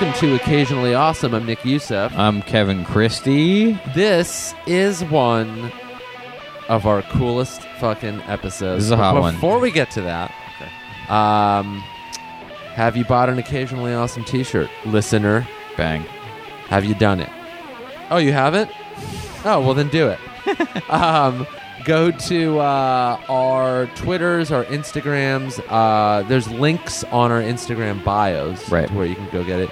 Welcome to Occasionally Awesome. I'm Nick Youssef. I'm Kevin Christie. This is one of our coolest fucking episodes. This is a hot one. Before we get to that, okay. Have you bought an Occasionally Awesome t-shirt? Listener. Bang. Have you done it? Oh, you haven't? Oh, well then do it. Go to our Twitters, our Instagrams. There's links on our Instagram bios where you can go get it.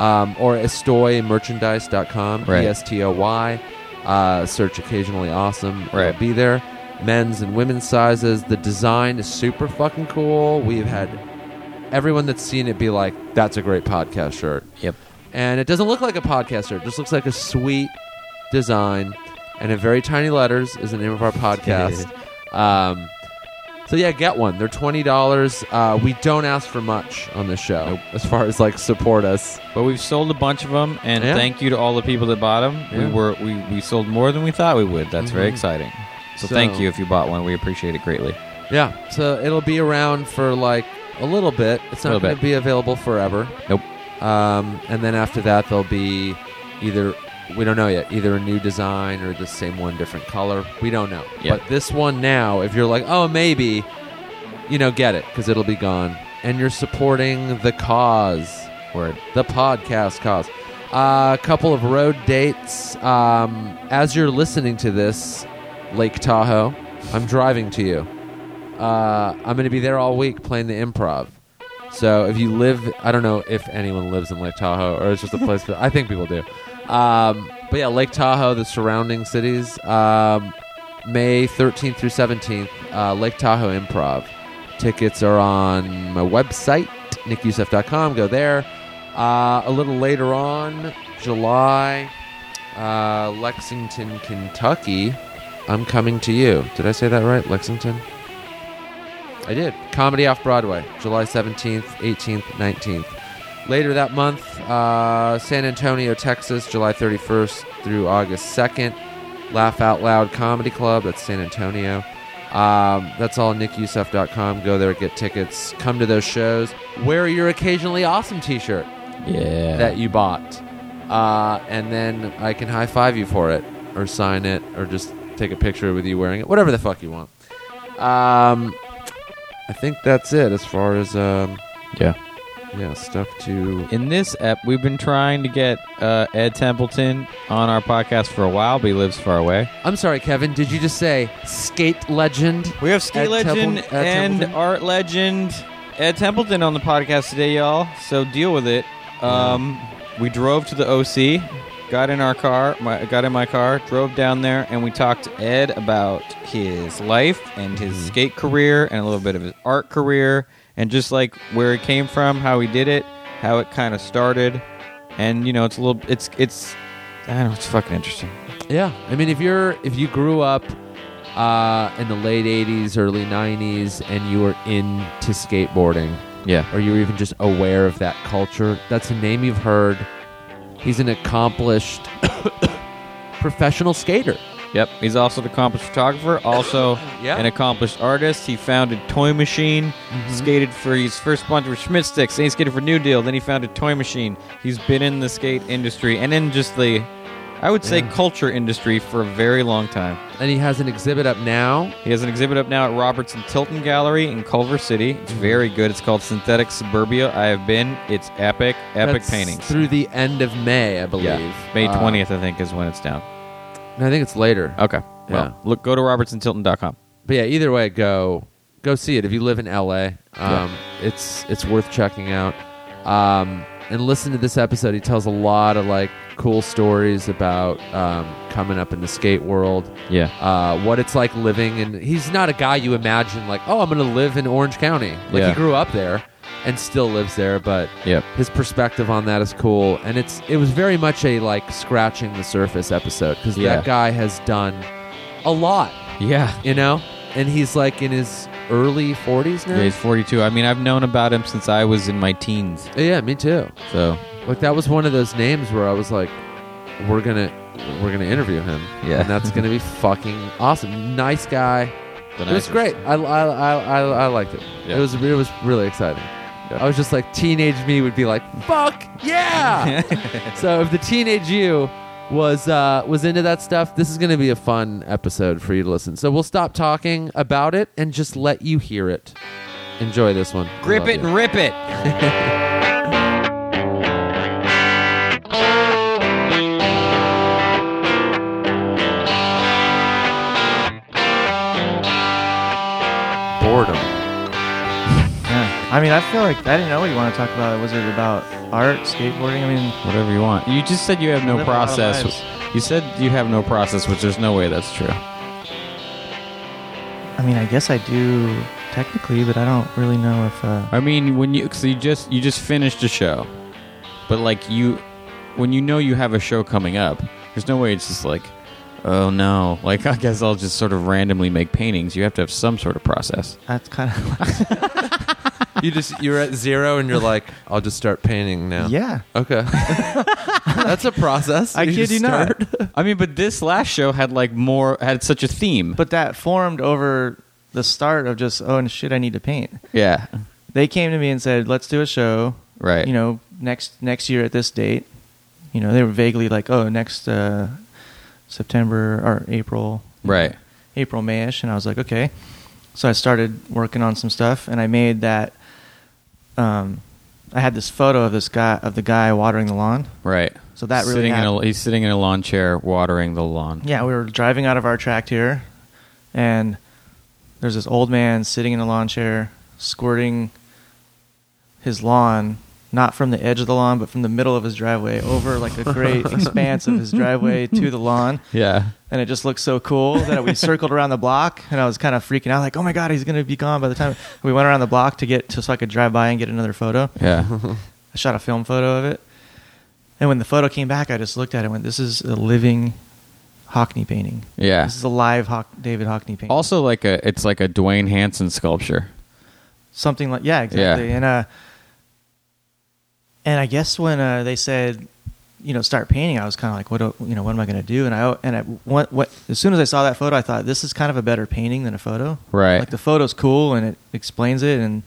Or estoymerchandise.com, right. E-S-T-O-Y. Search Occasionally Awesome. Right. It'll be there. Men's and women's sizes. The design is super fucking cool. We've had everyone that's seen it be like, that's a great podcast shirt. Yep. And it doesn't look like a podcast shirt. It just looks like a sweet design. And in very tiny letters is the name of our podcast. So yeah, get one. They're $20. We don't ask for much on this show as far as like support us. But we've sold a bunch of them, and thank you to all the people that bought them. Yeah. We sold more than we thought we would. That's very exciting. So thank you if you bought one. We appreciate it greatly. Yeah. So it'll be around for like a little bit. It's not going to be available forever. Nope. And then after that, there'll be either... We don't know yet. Either a new design or the same one, different color. We don't know. Yep. But this one now, if you're like, oh, maybe, get it because it'll be gone. And you're supporting the cause. Word. The podcast cause. A couple of road dates. As you're listening to this, Lake Tahoe, I'm driving to you. I'm going to be there all week playing the improv. So if you live, I don't know if anyone lives in Lake Tahoe or it's just a place, but I think people do. But yeah, Lake Tahoe, the surrounding cities, May 13th through 17th, Lake Tahoe Improv. Tickets are on my website, NickYoussef.com. Go there. A little later on, July, Lexington, Kentucky. I'm coming to you. Did I say that right? Lexington? I did. Comedy Off Broadway, July 17th, 18th, 19th. Later that month, San Antonio, Texas, July 31st through August 2nd. Laugh Out Loud Comedy Club. That's San Antonio. That's all NickYoussef.com. Go there, get tickets. Come to those shows. Wear your Occasionally Awesome t-shirt that you bought. And then I can high-five you for it or sign it or just take a picture with you wearing it. Whatever the fuck you want. I think that's it as far as... Yeah, stuff to... In this ep, we've been trying to get Ed Templeton on our podcast for a while, but he lives far away. I'm sorry, Kevin. Did you just say skate legend? We have skate legend and art legend Ed Templeton on the podcast today, y'all. So deal with it. We drove to the OC, got in my car, drove down there, and we talked to Ed about his life and his skate career and a little bit of his art career. And just like where it came from, how he did it, how it kind of started, and it's a little, I don't know, it's fucking interesting. Yeah, I mean, if you grew up in the late '80s, early '90s, and you were into skateboarding, or you were even just aware of that culture, that's a name you've heard. He's an accomplished professional skater. Yep, he's also an accomplished photographer, also an accomplished artist. He founded Toy Machine, skated for his first bunch of Schmidt Sticks, then he skated for New Deal, then he founded Toy Machine. He's been in the skate industry and in just the, I would say, culture industry for a very long time. And he has an exhibit up now. At Roberts and Tilton Gallery in Culver City. It's very good. It's called Synthetic Suburbia. I have been. It's epic That's paintings. Through the end of May, I believe. Yeah. May 20th, I think, is when it's down. I think it's later. Okay. Well, look, go to robertsandtilton.com. But yeah, either way, go see it. If you live in LA, it's worth checking out. And listen to this episode. He tells a lot of like cool stories about coming up in the skate world. Yeah. What it's like living in. He's not a guy you imagine like, oh, I'm going to live in Orange County. Like he grew up there and still lives there, but his perspective on that is cool. And it was very much a like scratching the surface episode because that guy has done a lot. Yeah. And he's like in his early 40s now. Yeah, he's 42. I mean, I've known about him since I was in my teens. Yeah, me too. So like that was one of those names where I was like, we're gonna interview him. Yeah. And that's gonna be fucking awesome. Nice guy. It was great. I liked it. Yeah. It was really exciting. I was just like, teenage me would be like, fuck yeah. So if the teenage you was into that stuff, this is going to be a fun episode for you to listen. So we'll stop talking about it and just let you hear it. Enjoy this one. Grip it and rip it. I mean, I feel like I didn't know what you want to talk about. Was it about art, skateboarding? I mean, whatever you want. You just said you have no process. You said you have no process, which there's no way that's true. I mean, I guess I do technically, but I don't really know if. I mean, when you you just finished a show, but like when you know you have a show coming up, there's no way it's just like, oh no, like I guess I'll just sort of randomly make paintings. You have to have some sort of process. That's kind of. You're at zero and you're like, I'll just start painting now. Yeah. Okay. That's a process. I kid you not. I mean, but this last show had such a theme. But that formed over the start of just, oh and shit, I need to paint. Yeah. They came to me and said, let's do a show. Right. You know, next year at this date. You know, they were vaguely like, oh, next September or April. Right. April, May-ish, and I was like, okay. So I started working on some stuff and I made that. I had this photo of the guy watering the lawn. Right. So that really he's sitting in a lawn chair watering the lawn. Yeah, we were driving out of our tract here, and there's this old man sitting in a lawn chair, squirting his lawn, not from the edge of the lawn, but from the middle of his driveway over like a great expanse of his driveway to the lawn. Yeah. And it just looked so cool that we circled around the block, and I was kind of freaking out, like, oh my God, he's going to be gone by the time. We went around the block so I could drive by and get another photo. Yeah. I shot a film photo of it. And when the photo came back, I just looked at it and went, this is a living Hockney painting. Yeah. This is a live David Hockney painting. Also, it's like a Dwayne Hansen sculpture. Something like, yeah, exactly. Yeah. And I guess when they said, you know, start painting, I was kind of like, what am I going to do? And as soon as I saw that photo, I thought, this is kind of a better painting than a photo. Right. Like the photo's cool and it explains it and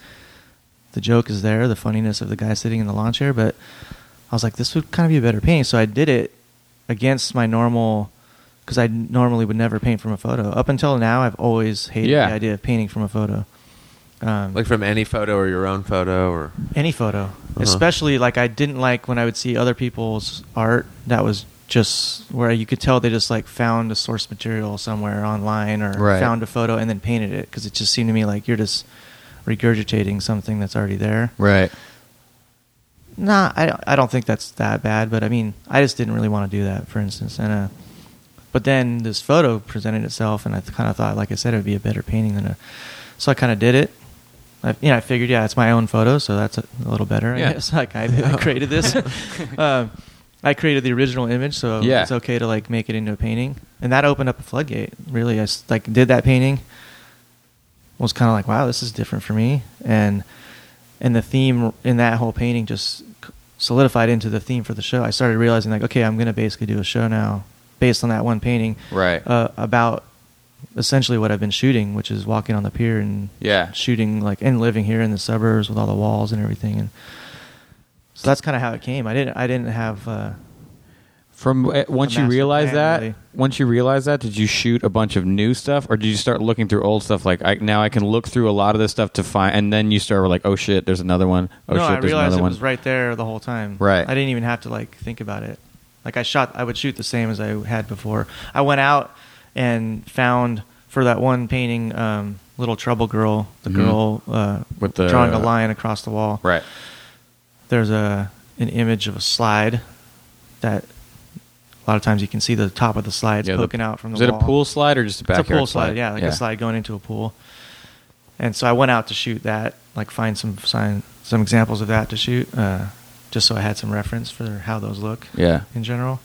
the joke is there, the funniness of the guy sitting in the lawn chair. But I was like, this would kind of be a better painting. So I did it against my normal, because I normally would never paint from a photo. Up until now, I've always hated the idea of painting from a photo. Like from any photo or your own photo or any photo, especially like I didn't like when I would see other people's art that was just where you could tell they just like found a source material somewhere online or found a photo and then painted it, because it just seemed to me like you're just regurgitating something that's already there. Right. Nah, I don't think that's that bad, but I mean, I just didn't really want to do that, for instance. And but then this photo presented itself, and I kind of thought, like I said, it would be a better painting than a. So I kind of did it. I figured, it's my own photo, so that's a little better. Yeah. I guess. Like I created this. I created the original image, so it's okay to like make it into a painting, and that opened up a floodgate. Really, I like did that painting. Was kind of like, wow, this is different for me, and the theme in that whole painting just solidified into the theme for the show. I started realizing like, okay, I'm gonna basically do a show now based on that one painting, right? About essentially what I've been shooting, which is walking on the pier and shooting like and living here in the suburbs with all the walls and everything. And so that's kind of how it came. I didn't have once you realized that, did you shoot a bunch of new stuff, or did you start looking through old stuff? Like now I can look through a lot of this stuff to find, and then you start like, oh shit, there's another one. Oh no, shit, there's another one. I realized it was right there the whole time. Right. I didn't even have to like think about it. Like I would shoot the same as I had before. I went out and found for that one painting, Little Trouble Girl, the girl with drawing a line across the wall. Right. There's an image of a slide that a lot of times you can see the top of the slides poking out from the wall. Is it a pool slide or just a backyard slide? It's a pool slide, a slide going into a pool. And so I went out to shoot that, like find some examples of that to shoot, just so I had some reference for how those look in general.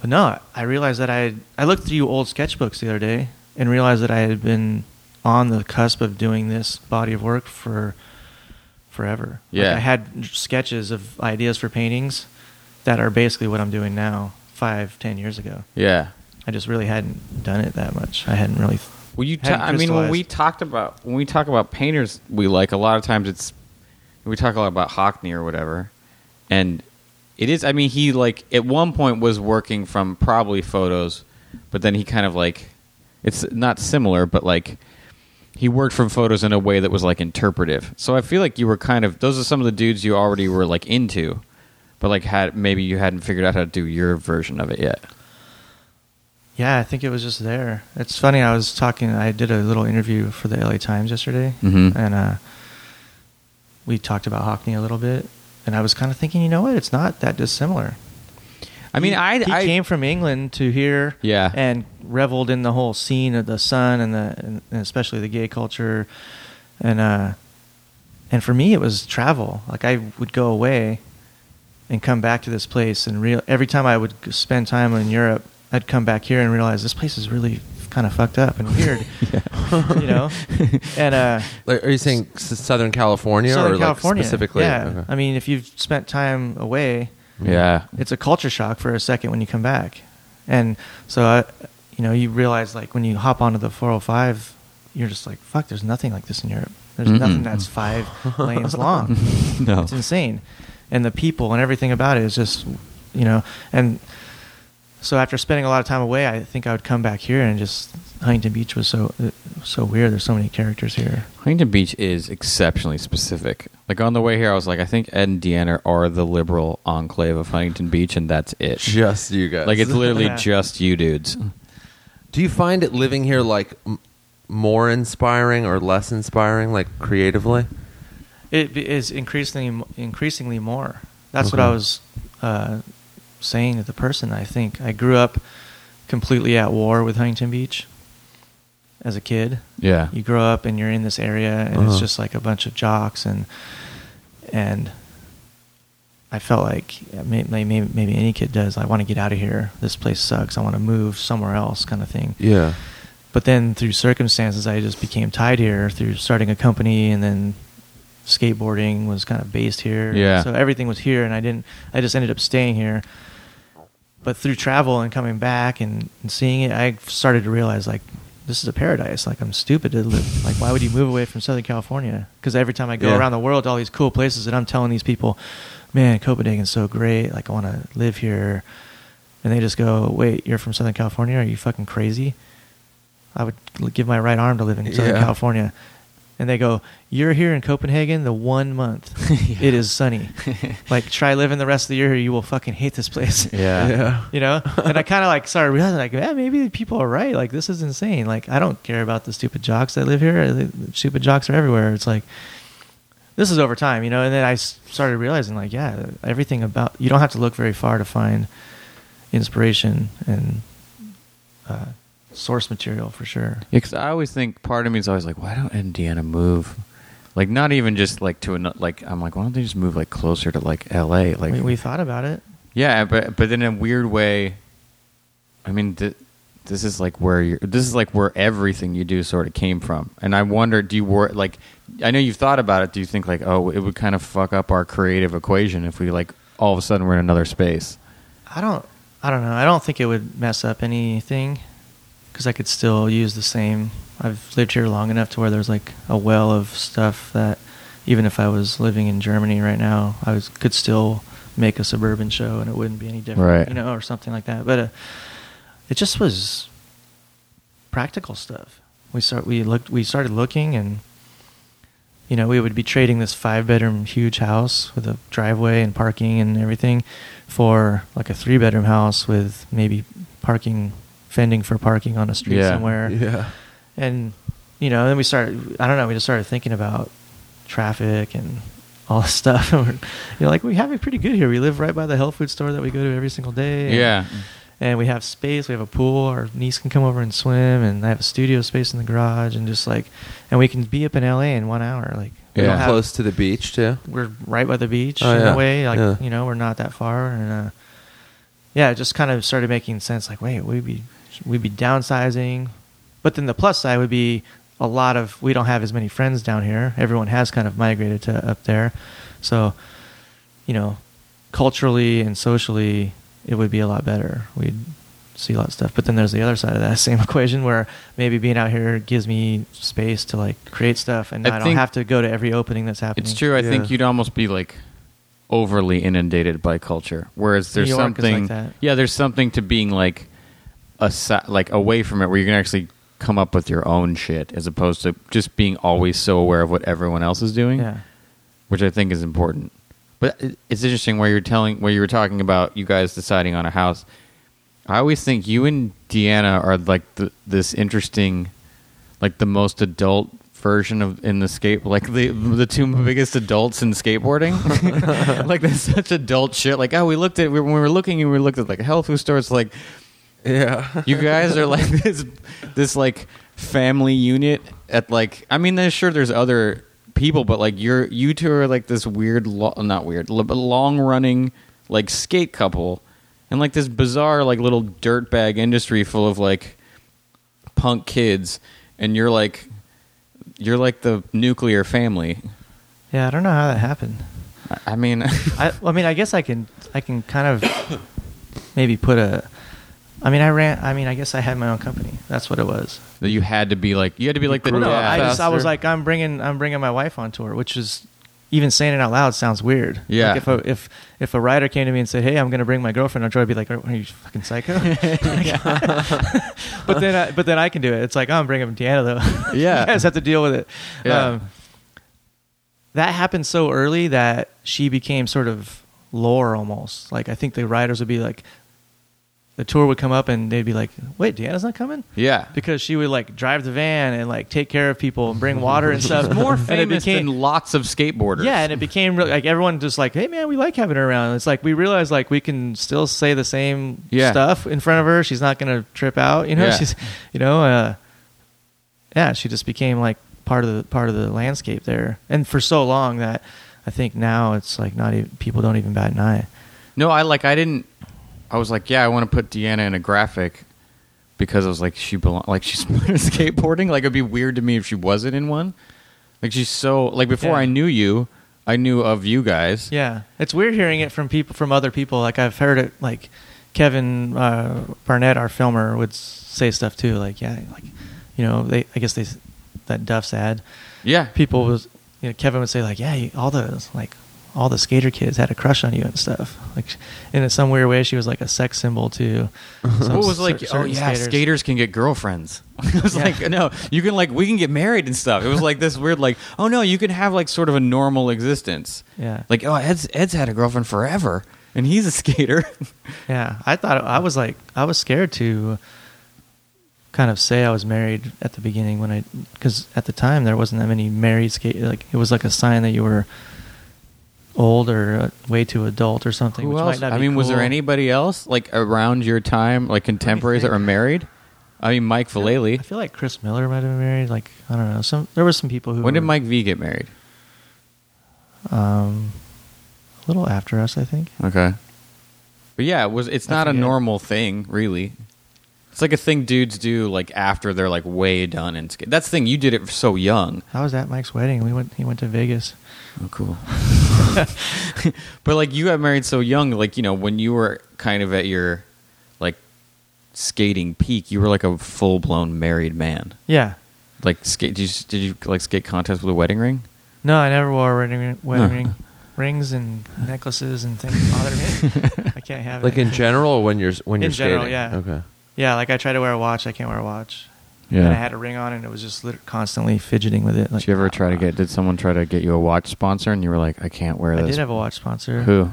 But no, I realized that I looked through old sketchbooks the other day and realized that I had been on the cusp of doing this body of work for forever. Yeah. Like I had sketches of ideas for paintings that are basically what I'm doing now 5-10 years ago. Yeah. I just really hadn't done it that much. I hadn't really. Well, I mean, when we talk about painters, we like a lot of times it's we talk a lot about Hockney or whatever, and it is, I mean, he, like, at one point was working from probably photos, but then he kind of, like, it's not similar, but, like, he worked from photos in a way that was, like, interpretive. So I feel like you were kind of, those are some of the dudes you already were, like, into, but, like, had maybe you hadn't figured out how to do your version of it yet. Yeah, I think it was just there. It's funny, I was talking, I did a little interview for the LA Times yesterday, and we talked about Hockney a little bit, and I was kind of thinking, you know what, it's not that dissimilar. I mean, he came from England to here, yeah, and reveled in the whole scene of the Sun and especially the gay culture, and for me it was travel. Like, I would go away and come back to this place, and every time I would spend time in Europe, I'd come back here and realize this place is really kind of fucked up and weird, you know. And are you saying Southern California, California, like specifically? Yeah, okay. I mean, if you've spent time away, yeah, it's a culture shock for a second when you come back, and so you know, you realize, like, when you hop onto the 405, you're just like, fuck, there's nothing like this in Europe. There's nothing that's 5 lanes long. No, it's insane, and the people and everything about it is just, you know, and. So after spending a lot of time away, I think I would come back here and just... Huntington Beach was so weird. There's so many characters here. Huntington Beach is exceptionally specific. Like, on the way here, I was like, I think Ed and Deanna are the liberal enclave of Huntington Beach, and that's it. Just you guys. Like, it's literally just you dudes. Do you find it living here, like, more inspiring or less inspiring, like, creatively? It is increasingly more. That's what I was... saying to the person, I think I grew up completely at war with Huntington Beach as a kid. Yeah, you grow up and you're in this area, and it's just like a bunch of jocks, and I felt like maybe any kid does. I want to get out of here. This place sucks. I want to move somewhere else, kind of thing. Yeah. But then through circumstances, I just became tied here through starting a company, and then skateboarding was kind of based here. Yeah. So everything was here, and I just ended up staying here. But through travel and coming back and seeing it, I started to realize, like, this is a paradise. Like, I'm stupid to live. Like, why would you move away from Southern California? Because every time I go around the world to all these cool places, and I'm telling these people, man, Copenhagen's so great. Like, I want to live here. And they just go, wait, you're from Southern California? Are you fucking crazy? I would give my right arm to live in Southern California. And they go, you're here in Copenhagen the 1 month. It is sunny. Like, try living the rest of the year, or you will fucking hate this place. Yeah. You know? And I kind of, like, started realizing, like, yeah, maybe people are right. Like, this is insane. Like, I don't care about the stupid jocks that live here. The stupid jocks are everywhere. It's like, this is over time, you know? And then I started realizing, like, yeah, everything about... You don't have to look very far to find inspiration and... source material for sure. Yeah, because I always think part of me is always like, why don't Indiana move? Like, not even just like to another. Like, I'm like, why don't they just move like closer to like L.A.? Like, we thought about it. Yeah, but in a weird way, I mean, this is like where you're. This is like where everything you do sort of came from. And I wonder, do you like? I know you've thought about it. Do you think like, oh, it would kind of fuck up our creative equation if we like all of a sudden we're in another space? I don't know. I don't think it would mess up anything. Because I could still use the same. I've lived here long enough to where there's like a well of stuff that even if I was living in Germany right now, could still make a suburban show and it wouldn't be any different, right. You know, or something like that. But it just was practical stuff. We started looking, and you know, we would be trading this 5-bedroom huge house with a driveway and parking and everything for like a 3-bedroom house with maybe fending for parking on a street somewhere. Yeah. And, you know, then we just started thinking about traffic and all this stuff. And you're like, we have it pretty good here. We live right by the health food store that we go to every single day. Yeah. And we have space. We have a pool. Our niece can come over and swim. And I have a studio space in the garage. And just like, and we can be up in LA in 1 hour. Like, we're close to the beach too. We're right by the beach in a way. Like, you know, we're not that far. And, it just kind of started making sense. Like, wait, we'd be downsizing, but then the plus side would be we don't have as many friends down here. Everyone has kind of migrated to up there, so you know, culturally and socially, it would be a lot better. We'd see a lot of stuff. But then there's the other side of that same equation where maybe being out here gives me space to like create stuff, and I don't have to go to every opening that's happening. It's true. I think you'd almost be like overly inundated by culture, whereas there's something like there's something to being like away from it, where you can actually come up with your own shit, as opposed to just being always so aware of what everyone else is doing, which I think is important. But it's interesting where you were talking about you guys deciding on a house. I always think you and Deanna are like this interesting, like the most adult version of the two biggest adults in skateboarding. Like there's such adult shit. Like we looked at like health food stores. Like you guys are like this like family unit at like. I mean, there's other people, but like you two are like this long running like skate couple, and like this bizarre like little dirtbag industry full of like punk kids, and you're like the nuclear family. Yeah, I don't know how that happened. I mean, I guess I can kind of maybe put a. I guess I had my own company. That's what it was. You had to be like the dad. No, I was like, I'm bringing my wife on tour, which is, even saying it out loud sounds weird. Yeah. Like if a writer came to me and said, "Hey, I'm going to bring my girlfriend on tour," I'd be like, "Are you fucking psycho?" But then I can do it. It's like, "Oh, I'm bringing Deanna though." Yeah. You guys have to deal with it. Yeah. That happened so early that she became sort of lore almost. Like I think the writers would be like. The tour would come up and they'd be like, "Wait, Deanna's not coming?" Yeah. Because she would like drive the van and like take care of people and bring water and stuff. More famous than lots of skateboarders. Yeah, and it became really, like everyone just like, "Hey man, we like having her around." It's like we realized like we can still say the same stuff in front of her. She's not gonna trip out, you know. Yeah. She's, you know, she just became like part of the landscape there, and for so long that I think now it's like not even, people don't even bat an eye. No, I was like, yeah, I want to put Deanna in a graphic because I was like, she's skateboarding. Like, it'd be weird to me if she wasn't in one. Like, she's so, like, before I knew you, I knew of you guys. Yeah. It's weird hearing it from other people. Like, I've heard it, like, Kevin Barnett, our filmer, would say stuff too. Like, yeah, like, you know, I guess that Duff's ad. Yeah. People was, you know, Kevin would say, like, yeah, all those, like, all the skater kids had a crush on you and stuff. Like, and in some weird way, she was like a sex symbol too. What was like? Oh yeah, skaters can get girlfriends. I was like, no, you can like we can get married and stuff. It was like this weird like, oh no, you can have like sort of a normal existence. Yeah. Like oh, Ed's had a girlfriend forever, and he's a skater. Yeah, I thought I was scared to kind of say I was married at the beginning because at the time there wasn't that many married skaters. Like it was like a sign that you were. Old or way too adult or something. Who which else? Might not I be mean, cool. Was there anybody else like around your time, like contemporaries that were married? I mean, Mike Vallely. I feel like Chris Miller might have been married. Like I don't know. There were some people who. When did Mike V get married? A little after us, I think. Okay. But yeah, it's not a normal thing, really. It's like a thing dudes do like after they're like way done and that's the thing you did it so young. I was at Mike's wedding. He went to Vegas. Oh, cool. But like you got married so young. Like you know when you were kind of at your like skating peak, you were like a full blown married man. Yeah. Like skate? Did you like skate contests with a wedding ring? No, I never wore a wedding ring. Rings and necklaces and things bother me. I can't have. Like it. In general, when you're skating. In general, yeah. Okay. Yeah, like I try to wear a watch. I can't wear a watch. Yeah. And I had a ring on and it was just constantly fidgeting with it. Like, did you ever did someone try to get you a watch sponsor and you were like, I can't wear this? I did have a watch sponsor. Who?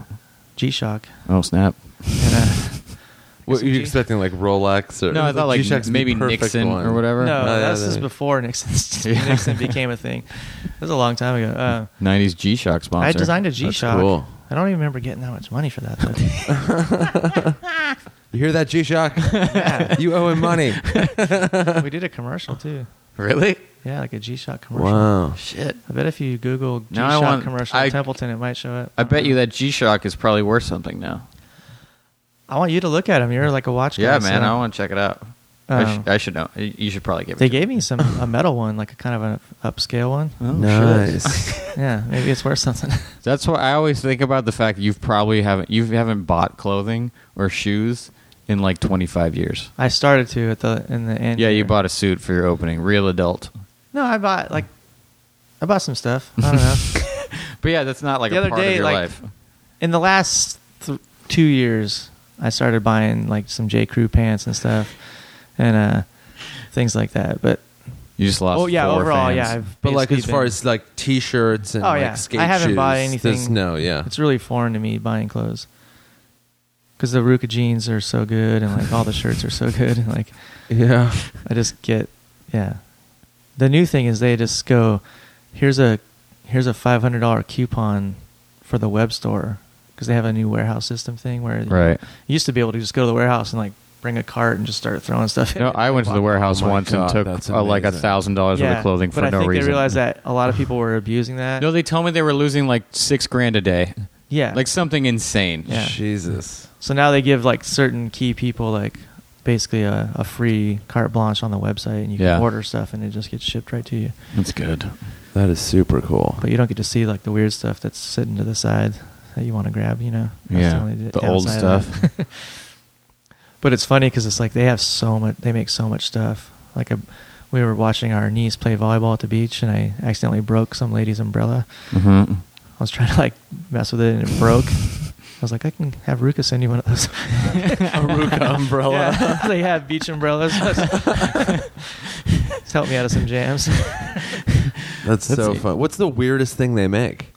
G Shock. Oh, snap. And, what were you expecting, like Rolex? Or no, I thought like G-Shock's maybe Nixon one. Or whatever. No, this is before Nixon. Nixon became a thing. That was a long time ago. 90s G Shock sponsor. I designed a G Shock. Cool. I don't even remember getting that much money for that. You hear that, G Shock? Yeah. You owe him money. We did a commercial too. Really? Yeah, like a G Shock commercial. Wow. Shit. I bet if you Google G Shock commercial Templeton, it might show up. I bet you that G Shock is probably worth something now. I want you to look at him. You're like a watch guy. Yeah, man. So. I want to check it out. I should know. You should probably give it. They gave me a metal one, like a kind of an upscale one. Oh, nice. Sure. Yeah, maybe it's worth something. That's what I always think about the fact that you haven't bought clothing or shoes in like 25 years. I started to in the end. Yeah, you bought a suit for your opening, real adult. No, I bought some stuff. I don't know. But yeah, that's not like the a other part day, of your like, life. In the last 2 years, I started buying like some J. Crew pants and stuff, and things like that. But you just lost. Oh yeah, overall, fans. Yeah. But like as far as like T-shirts and skate shoes, I haven't bought anything. No, yeah, it's really foreign to me buying clothes. Because the Ruka jeans are so good, and like all the shirts are so good, and like yeah, I just get yeah. The new thing is they just go, here's a $500 coupon for the web store because they have a new warehouse system thing where right. You used to be able to just go to the warehouse and like bring a cart and just start throwing stuff. You know, I went to the warehouse once and took like $1,000 worth of clothing for no reason. But I think they realized that a lot of people were abusing that. No, they told me they were losing like $6,000 a day. Yeah, like something insane. Yeah. Jesus. So now they give like certain key people like basically a free carte blanche on the website, and you can order stuff, and it just gets shipped right to you. That's good. That is super cool. But you don't get to see like the weird stuff that's sitting to the side that you want to grab. You know, the old stuff. But it's funny because it's like they have so much. They make so much stuff. Like we were watching our niece play volleyball at the beach, and I accidentally broke some lady's umbrella. Mm-hmm. I was trying to like mess with it, and it broke. I was like, I can have Ruka send you one of those. A Ruka umbrella. Yeah, they have beach umbrellas. Just help me out of some jams. That's so fun. What's the weirdest thing they make?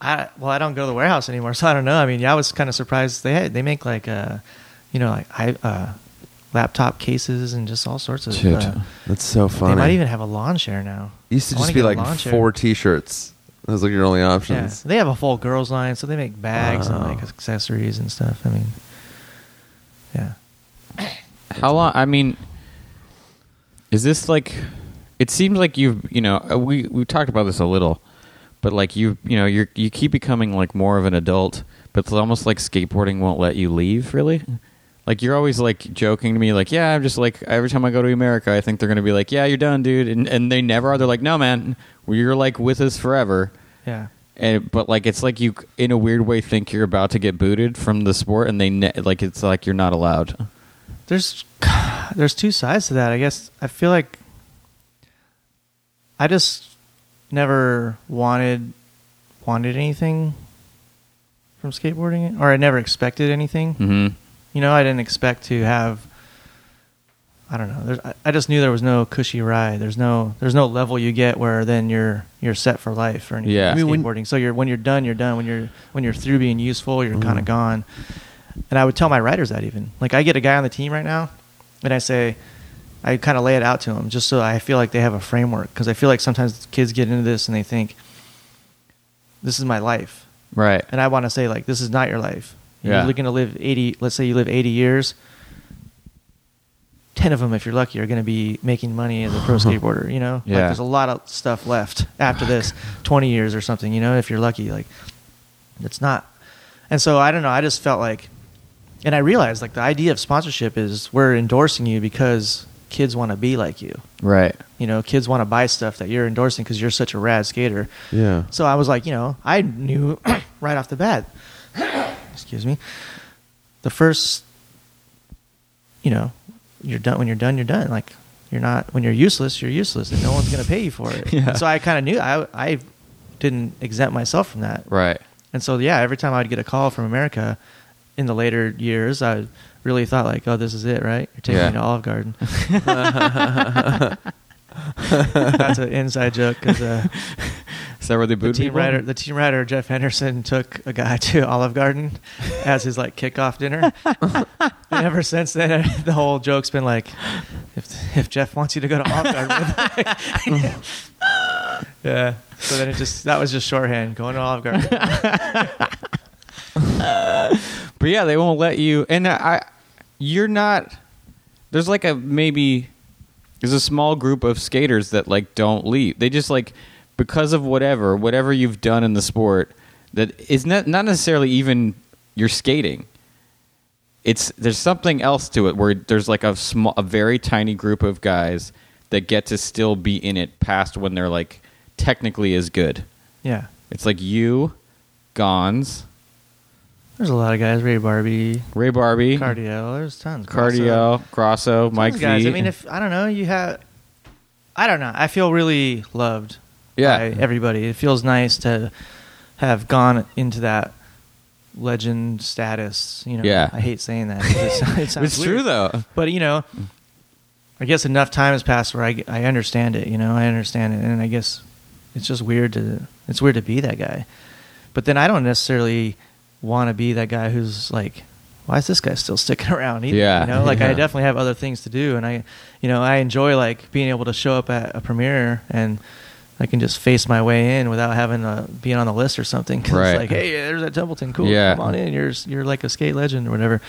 I don't go to the warehouse anymore, so I don't know. I mean, I was kind of surprised they make like laptop cases and just all sorts of. Dude, that's so funny. They might even have a lawn chair now. It used to just be like 4 T-shirts. Those are your only options. Yeah. They have a full girls line, so they make bags and like accessories and stuff. I mean, yeah. How long? I mean, is this like? It seems like we talked about this a little, but like you keep becoming like more of an adult, but it's almost like skateboarding won't let you leave. Really, like you're always like joking to me, like yeah, I'm just like every time I go to America, I think they're gonna be like, yeah, you're done, dude, and they never are. They're like, no, man. You're like with us forever. Yeah. But like it's like you in a weird way think you're about to get booted from the sport and like it's like you're not allowed. There's two sides to that. I guess I feel like I just never wanted anything from skateboarding, or I never expected anything. Mm-hmm. You know, I didn't expect to have I don't know. I just knew there was no cushy ride. There's no level you get where then you're set for life or anything. Yeah. Skateboarding. So when you're done, you're done. When you're through being useful, you're kind of gone. And I would tell my riders that even like I get a guy on the team right now, and I kind of lay it out to them just so I feel like they have a framework because I feel like sometimes kids get into this and they think this is my life, right? And I want to say like this is not your life. Yeah. You're looking to live 80. Let's say you live 80 years. 10 of them, if you're lucky, are going to be making money as a pro skateboarder, you know? Yeah. Like, there's a lot of stuff left after this, 20 years or something, you know, if you're lucky. Like, it's not. And so, I don't know, I just felt like, and I realized, like, the idea of sponsorship is we're endorsing you because kids want to be like you. Right. You know, kids want to buy stuff that you're endorsing because you're such a rad skater. Yeah. So, I was like, you know, I knew right off the bat, excuse me, the first, you know, you're done. When you're done, you're done. Like you're not. When you're useless, you're useless, and no one's gonna pay you for it. Yeah. So I kind of knew I didn't exempt myself from that. Right. And so yeah, every time I'd get a call from America, in the later years, I really thought like, oh, this is it, right? You're taking me to Olive Garden. That's an inside joke because is that where they booed people? The team rider Jeff Henderson took a guy to Olive Garden as his like kickoff dinner. And ever since then, the whole joke's been like, if Jeff wants you to go to Olive Garden, like, yeah. So then that was just shorthand going to Olive Garden. But yeah, they won't let you. And you're not. There's like a maybe. There's a small group of skaters that like don't leave. They just like because of whatever you've done in the sport that is not necessarily even your skating. It's there's something else to it where there's like a very tiny group of guys that get to still be in it past when they're like technically as good. Yeah. It's like you, Gons, There's a lot of guys. Ray Barbie. Cardiel. There's tons. Cardiel, Grosso, Mike Valley. Guys. I mean, I feel really loved by everybody. It feels nice to have gone into that legend status. You know, I hate saying that. It sounds it's weird. True though. But you know, I guess enough time has passed where I understand it. You know, I understand it, and I guess it's just weird to be that guy. But then I don't necessarily want to be that guy who's like, why is this guy still sticking around? You know, like I definitely have other things to do, and I enjoy like being able to show up at a premiere and I can just face my way in without having to being on the list or something. Cause it's like, hey, there's that Templeton, cool, come on in. You're like a skate legend or whatever.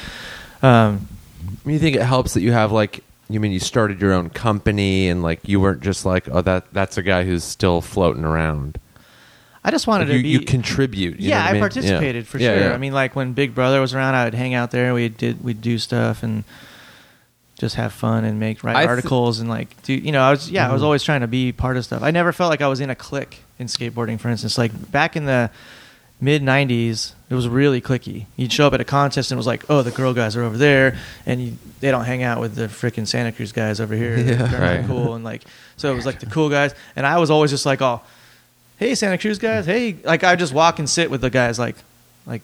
You think it helps that you have like, you mean you started your own company and like you weren't just like, oh, that's a guy who's still floating around. I just wanted to be... You contribute. You know what I mean? Participated for sure. Yeah. I mean, like when Big Brother was around, I would hang out there. We'd do stuff and just have fun and write articles and like do. You know, I was always trying to be part of stuff. I never felt like I was in a clique in skateboarding, for instance. Like back in the mid '90s, it was really cliquey. You'd show up at a contest and it was like, oh, the girl guys are over there, and they don't hang out with the freaking Santa Cruz guys over here. Yeah, they're not cool, and like so it was like the cool guys, and I was always just like, oh, hey, Santa Cruz guys. Hey, like I just walk and sit with the guys. Like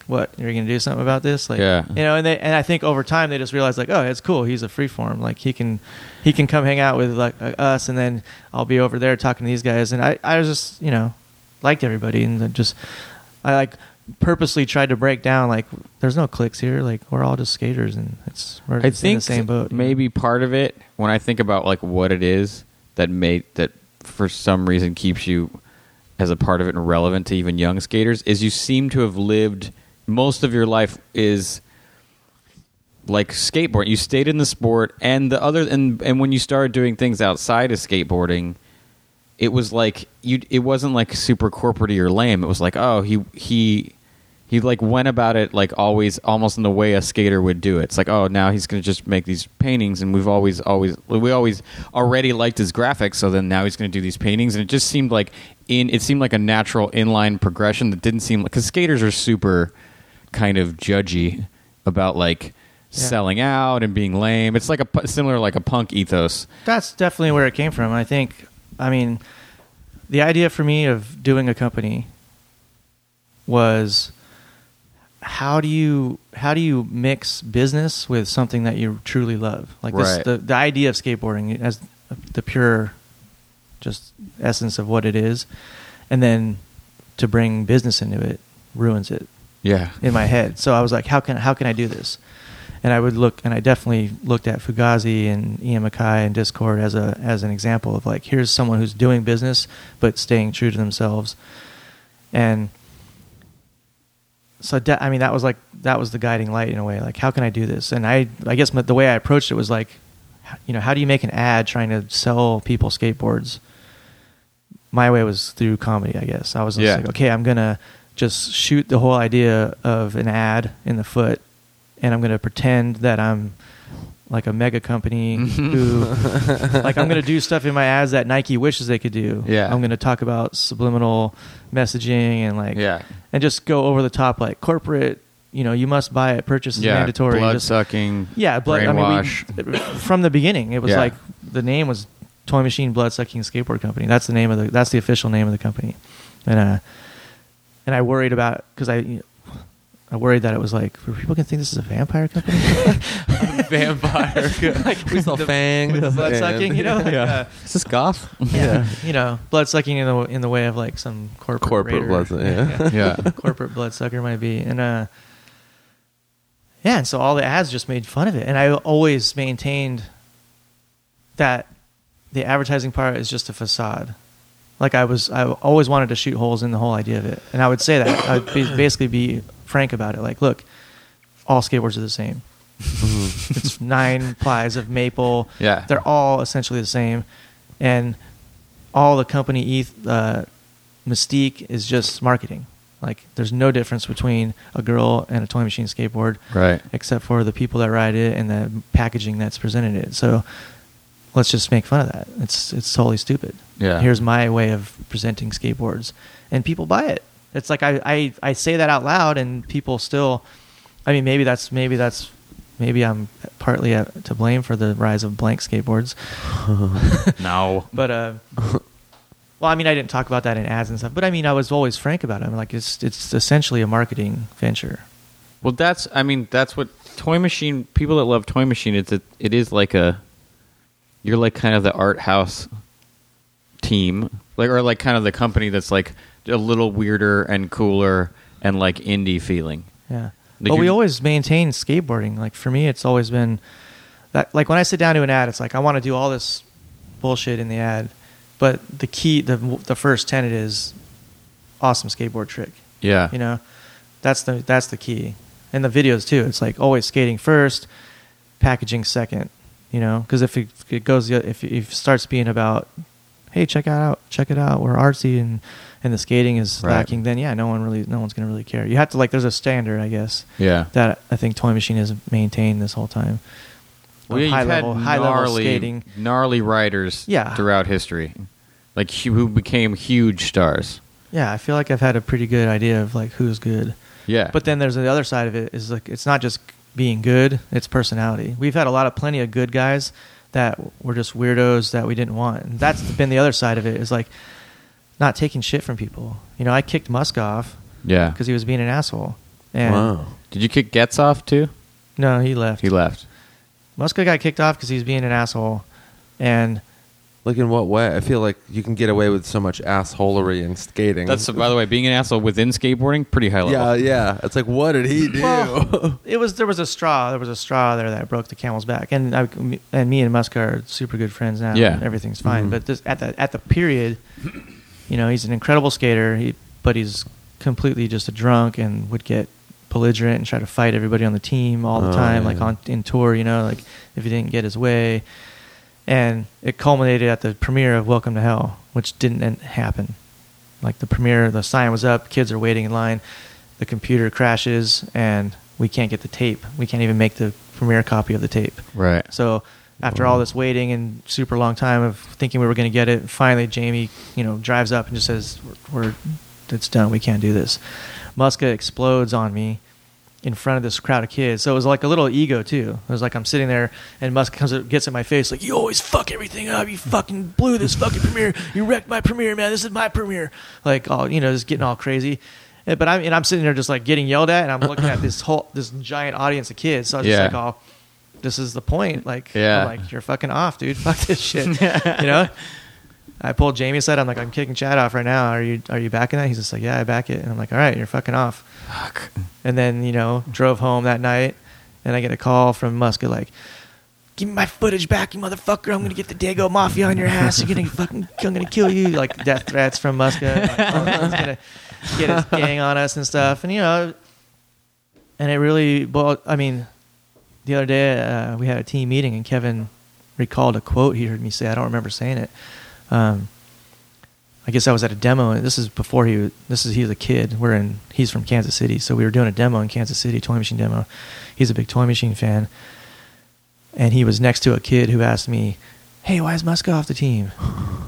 what? You're gonna do something about this? Like, you know. And I think over time they just realized like, oh, it's cool. He's a freeform. Like he can come hang out with like us, and then I'll be over there talking to these guys. And I was just liked everybody, and just I like purposely tried to break down like there's no cliques here. Like we're all just skaters, and we're in the same boat. Maybe part of it when I think about like what it is that for some reason keeps you as a part of it and relevant to even young skaters is you seem to have lived most of your life is like skateboarding. You stayed in the sport and the other, and when you started doing things outside of skateboarding, it was like it wasn't like super corporate-y or lame. It was like, oh, he like went about it like always almost in the way a skater would do it. It's like, oh, now he's going to just make these paintings, and we've always already liked his graphics, so then now he's going to do these paintings, and it just seemed like a natural inline progression that didn't seem like, because skaters are super kind of judgy about like selling out and being lame. It's like a similar like a punk ethos. That's definitely where it came from. I think, I mean, the idea for me of doing a company was how do you mix business with something that you truly love? Like this, the idea of skateboarding as the pure just essence of what it is, and then to bring business into it ruins it. Yeah, in my head. So I was like, how can I do this? And I would look, and I definitely looked at Fugazi and Ian Mackay and Discord as an example of like, here's someone who's doing business but staying true to themselves. And so I mean, that was the guiding light in a way. Like, how can I do this? And I guess the way I approached it was like, you know, how do you make an ad trying to sell people skateboards? My way was through comedy, I guess. I was just like, okay, I'm gonna just shoot the whole idea of an ad in the foot, and I'm gonna pretend that I'm like a mega company who, like, I'm gonna do stuff in my ads that Nike wishes they could do. Yeah, I'm gonna talk about subliminal messaging and like, and just go over the top, like corporate. You know, you must buy it. Purchase is mandatory. Blood just, sucking. Yeah, blood. Brainwash. I mean, from the beginning, it was like the name was Toy Machine Blood Sucking Skateboard Company. That's the name of the. That's the official name of the company, and I worried about because I worried that it was like, are people going to think this is a vampire company? Vampire. Like, we saw fangs. Blood sucking, you know? Like, is this goth? Yeah. You know, blood sucking in the way of like some corporate blood sucker. Corporate blood sucker might be. And and so all the ads just made fun of it. And I always maintained that the advertising part is just a facade. Like I always wanted to shoot holes in the whole idea of it. And I would say that. I would basically be frank about it, like, look, all skateboards are the same. It's 9 plies of maple. Yeah, they're all essentially the same, and all the company mystique is just marketing. Like, there's no difference between a girl and a Toy Machine skateboard, right? Except for the people that ride it and the packaging that's presented it. So let's just make fun of that. It's totally stupid. Yeah, here's my way of presenting skateboards, and people buy it. It's like I say that out loud, and people still I mean, maybe I'm partly to blame for the rise of blank skateboards. No. But, well, I mean, I didn't talk about that in ads and stuff, but I mean, I was always frank about it. I'm like, it's essentially a marketing venture. Well, that's what Toy Machine, people that love Toy Machine, it is like you're like kind of the art house team, like, or like kind of the company that's like a little weirder and cooler and like indie feeling. Yeah. Like, but we always maintain skateboarding. Like for me, it's always been that, like when I sit down to an ad, it's like, I want to do all this bullshit in the ad, but the key, the first tenet is awesome skateboard trick. Yeah. You know, that's the key. And the videos too. It's like always skating first, packaging second, you know, because if it starts being about, hey, check it out, we're artsy and the skating is lacking, right, then yeah, no one's gonna really care. You have to, like, there's a standard, I guess. Yeah. That I think Toy Machine has maintained this whole time. Well, yeah, high level skating, gnarly riders, yeah, throughout history, like who became huge stars. Yeah, I feel like I've had a pretty good idea of like who's good. Yeah. But then there's the other side of it, is like it's not just being good, it's personality. We've had plenty of good guys that were just weirdos that we didn't want. And that's been the other side of it, is like not taking shit from people. You know, I kicked Musk off. Yeah. Because he was being an asshole. And wow. Did you kick Getz off too? No, he left. Muska got kicked off because he was being an asshole. And like, in what way? I feel like you can get away with so much assholery in skating. That's, by the way, being an asshole within skateboarding, pretty high level. Yeah, yeah. It's like, what did he do? Well, there was a straw there that broke the camel's back, and me and Muska are super good friends now. Yeah, and everything's fine. Mm-hmm. But this, at the period, you know, he's an incredible skater, but he's completely just a drunk and would get belligerent and try to fight everybody on the team all the time, yeah, like in tour. You know, like if he didn't get his way. And it culminated at the premiere of Welcome to Hell, which didn't happen. Like the premiere, the sign was up, kids are waiting in line, the computer crashes, and we can't get the tape. We can't even make the premiere copy of the tape. Right. So after all this waiting and super long time of thinking we were going to get it, finally Jamie, you know, drives up and just says, it's done, we can't do this. Muska explodes on me in front of this crowd of kids. So it was like a little ego too. It was like I'm sitting there and Musk comes up, gets in my face like, you always fuck everything up. You fucking blew this fucking premiere. You wrecked my premiere, man. This is my premiere. Like, all, you know, just getting all crazy. But I'm sitting there just like getting yelled at, and I'm looking at this giant audience of kids. So I was just like, oh, this is the point. Like, yeah, like, you're fucking off, dude. Fuck this shit. You know? I pulled Jamie aside. I'm like, I'm kicking Chad off right now. Are you backing that? He's just like, yeah, I back it. And I'm like, all right, you're fucking off. Fuck. And then, you know, drove home that night, and I get a call from Muska like, give me my footage back, you motherfucker. I'm going to get the Dago Mafia on your ass. I'm going to kill you. Like death threats from Muska. Like, oh, he's going to get his gang on us and stuff. And, you know, and it really, well, I mean, the other day we had a team meeting, and Kevin recalled a quote he heard me say. I don't remember saying it. I guess I was at a demo, and this is before he was a kid. He's from Kansas City, so we were doing a demo in Kansas City, Toy Machine demo. He's a big Toy Machine fan, and he was next to a kid who asked me, hey, why is Muska off the team?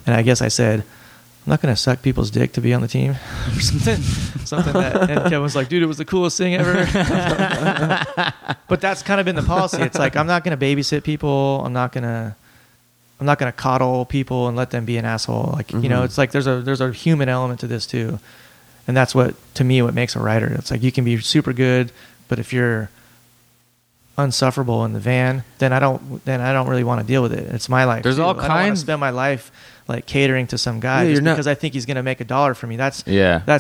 And I guess I said, I'm not going to suck people's dick to be on the team, or something. And Kevin was like, dude, it was the coolest thing ever. But that's kind of been the policy. It's like, I'm not going to babysit people. I'm not gonna coddle people and let them be an asshole. Like, mm-hmm, you know, it's like there's a human element to this too, and that's what makes a writer. It's like you can be super good, but if you're unsufferable in the van, then I don't really want to deal with it. It's my life. There's too. All kinds. I don't want to spend my life like catering to some guy because I think he's gonna make $1 for me. That's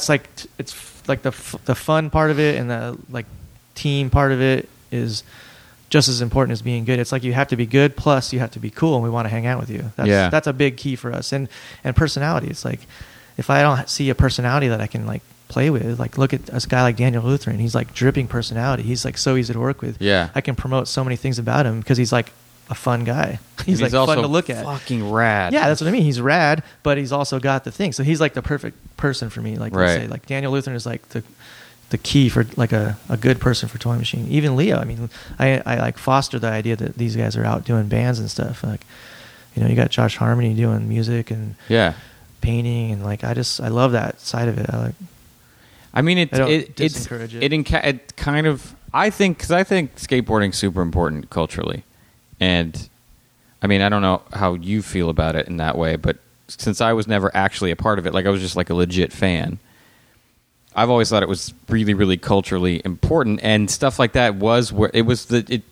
like, it's like the fun part of it and the like team part of it is just as important as being good. It's like you have to be good, plus you have to be cool, and we want to hang out with you. That's a big key for us. And personality. It's like, if I don't see a personality that I can like play with, like look at a guy like Daniel Lutheran. He's like dripping personality. He's like so easy to work with. Yeah, I can promote so many things about him because he's like a fun guy. He's like fun to look at. Fucking rad. Yeah, that's what I mean. He's rad, but he's also got the thing. So he's like the perfect person for me. Like, right, let's say, like Daniel Lutheran is like the key for like a good person for Toy Machine. Even Leo, I mean, I like foster the idea that these guys are out doing bands and stuff. Like, you know, you got Josh Harmony doing music and painting, and like I love that side of it. I like. I mean, it kind of. I think skateboarding's super important culturally, and I mean, I don't know how you feel about it in that way, but since I was never actually a part of it, like I was just like a legit fan, I've always thought it was really, really culturally important, and stuff like that was where it was the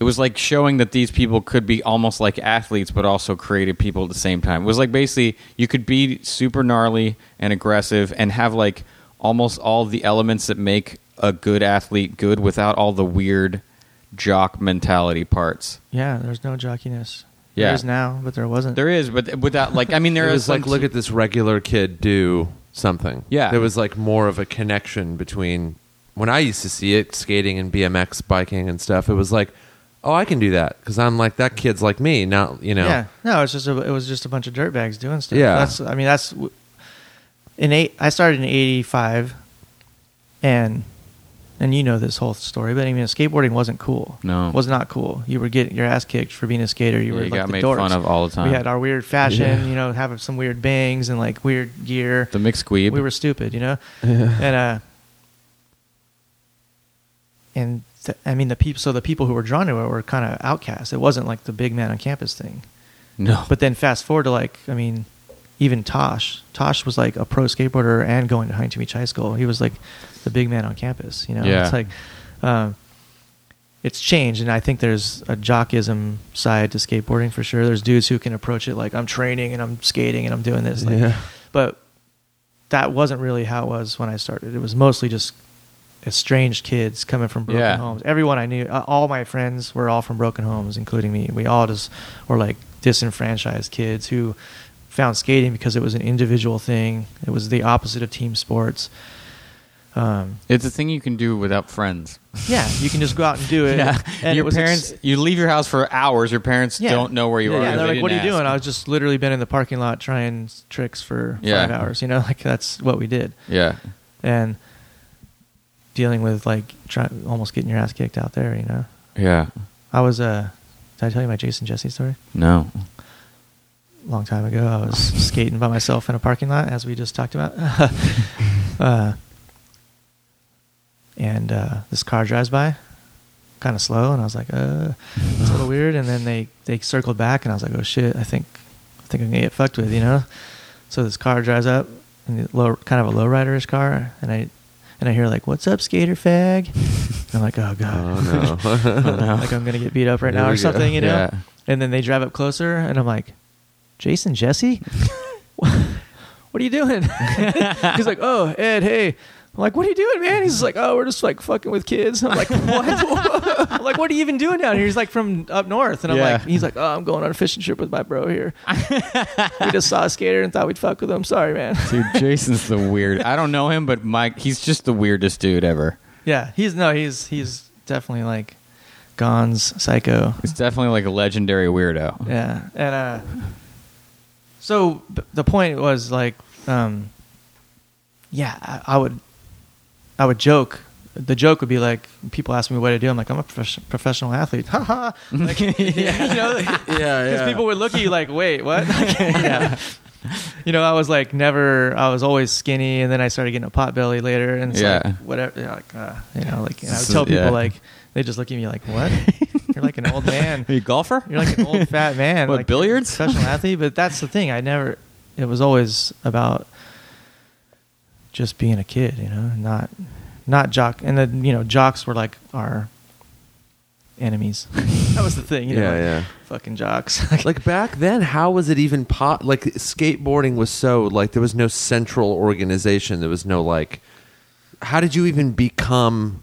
it was like showing that these people could be almost like athletes, but also creative people at the same time. It was like basically you could be super gnarly and aggressive and have like almost all the elements that make a good athlete good without all the weird jock mentality parts. Yeah, there's no jockiness. Yeah. There is now, but there wasn't. There is, but without like, I mean, there is like, look at this regular kid do something. Yeah. There was like more of a connection between when I used to see it, skating and BMX biking and stuff. It was like, oh, I can do that because I'm like that kid's like me. Not you know. Yeah. No, it's just it was just a bunch of dirtbags doing stuff. Yeah. That's I started in '85, and you know this whole story, but I mean skateboarding wasn't cool. No, it was not cool. You were getting your ass kicked for being a skater. You were you like got the made dorks. Fun of all the time. We had our weird fashion, you know, having some weird bangs and like weird gear. The McSqueeb. We were stupid, you know, and. I mean, the people who were drawn to it were kind of outcasts. It wasn't like the big man on campus thing. No. But then fast forward to like, I mean, even Tosh. Tosh was like a pro skateboarder and going to Huntington Beach High School. He was like the big man on campus, you know? Yeah. It's like, it's changed. And I think there's a jockism side to skateboarding for sure. There's dudes who can approach it like, I'm training and I'm skating and I'm doing this. Like, yeah. But that wasn't really how it was when I started. It was mostly just estranged kids coming from broken homes. Everyone I knew, all my friends were all from broken homes, including me. We all just were like disenfranchised kids who found skating because it was an individual thing. It was the opposite of team sports. It's a thing you can do without friends. Yeah, you can just go out and do it. Yeah. And your parents, you leave your house for hours. Your parents don't know where you are. Yeah, they're like, "What are you doing?" I was just literally been in the parking lot trying tricks for 5 hours. You know, like that's what we did. Yeah, and dealing with like almost getting your ass kicked out there, you know. Yeah. I was did I tell you my Jason Jesse story? No. Long time ago, I was skating by myself in a parking lot, as we just talked about. and this car drives by, kind of slow, and I was like, it's a little weird. And then they circled back, and I was like, oh shit, I think I'm gonna get fucked with, you know. So this car drives up, and kind of a lowrider-ish car, and I hear like, what's up, skater fag? And I'm like, oh God. Oh, no. Like I'm going to get beat up right now or something, you know? Yeah. And then they drive up closer and I'm like, Jason Jesse? What are you doing? He's like, oh, Ed, hey. I'm like, what are you doing, man? He's like, oh, we're just like fucking with kids. I'm like, what? I'm like, what are you even doing down here? He's like from up north. And I'm like, he's like, oh, I'm going on a fishing trip with my bro here. We just saw a skater and thought we'd fuck with him. Sorry, man. Dude, Jason's the weird. I don't know him, but Mike, he's just the weirdest dude ever. Yeah, he's definitely like Gons psycho. He's definitely like a legendary weirdo. Yeah. And so the point was like, I would joke. The joke would be like, people ask me what I do. I'm like, I'm a professional athlete. Ha ha. Like, you know, like, because people would look at you like, wait, what? Like, you know, I was like, I was always skinny. And then I started getting a pot belly later. And it's like, whatever. Like, you know, like, and I would tell people like, they just look at me like, what? You're like an old man. Are you a golfer? You're like an old fat man. What, like, billiards? Professional athlete. But that's the thing. it was always about just being a kid, you know, not jock. And then, you know, jocks were like our enemies. That was the thing, you know, fucking jocks. Like back then, how was it even like skateboarding was so like there was no central organization. There was no like, how did you become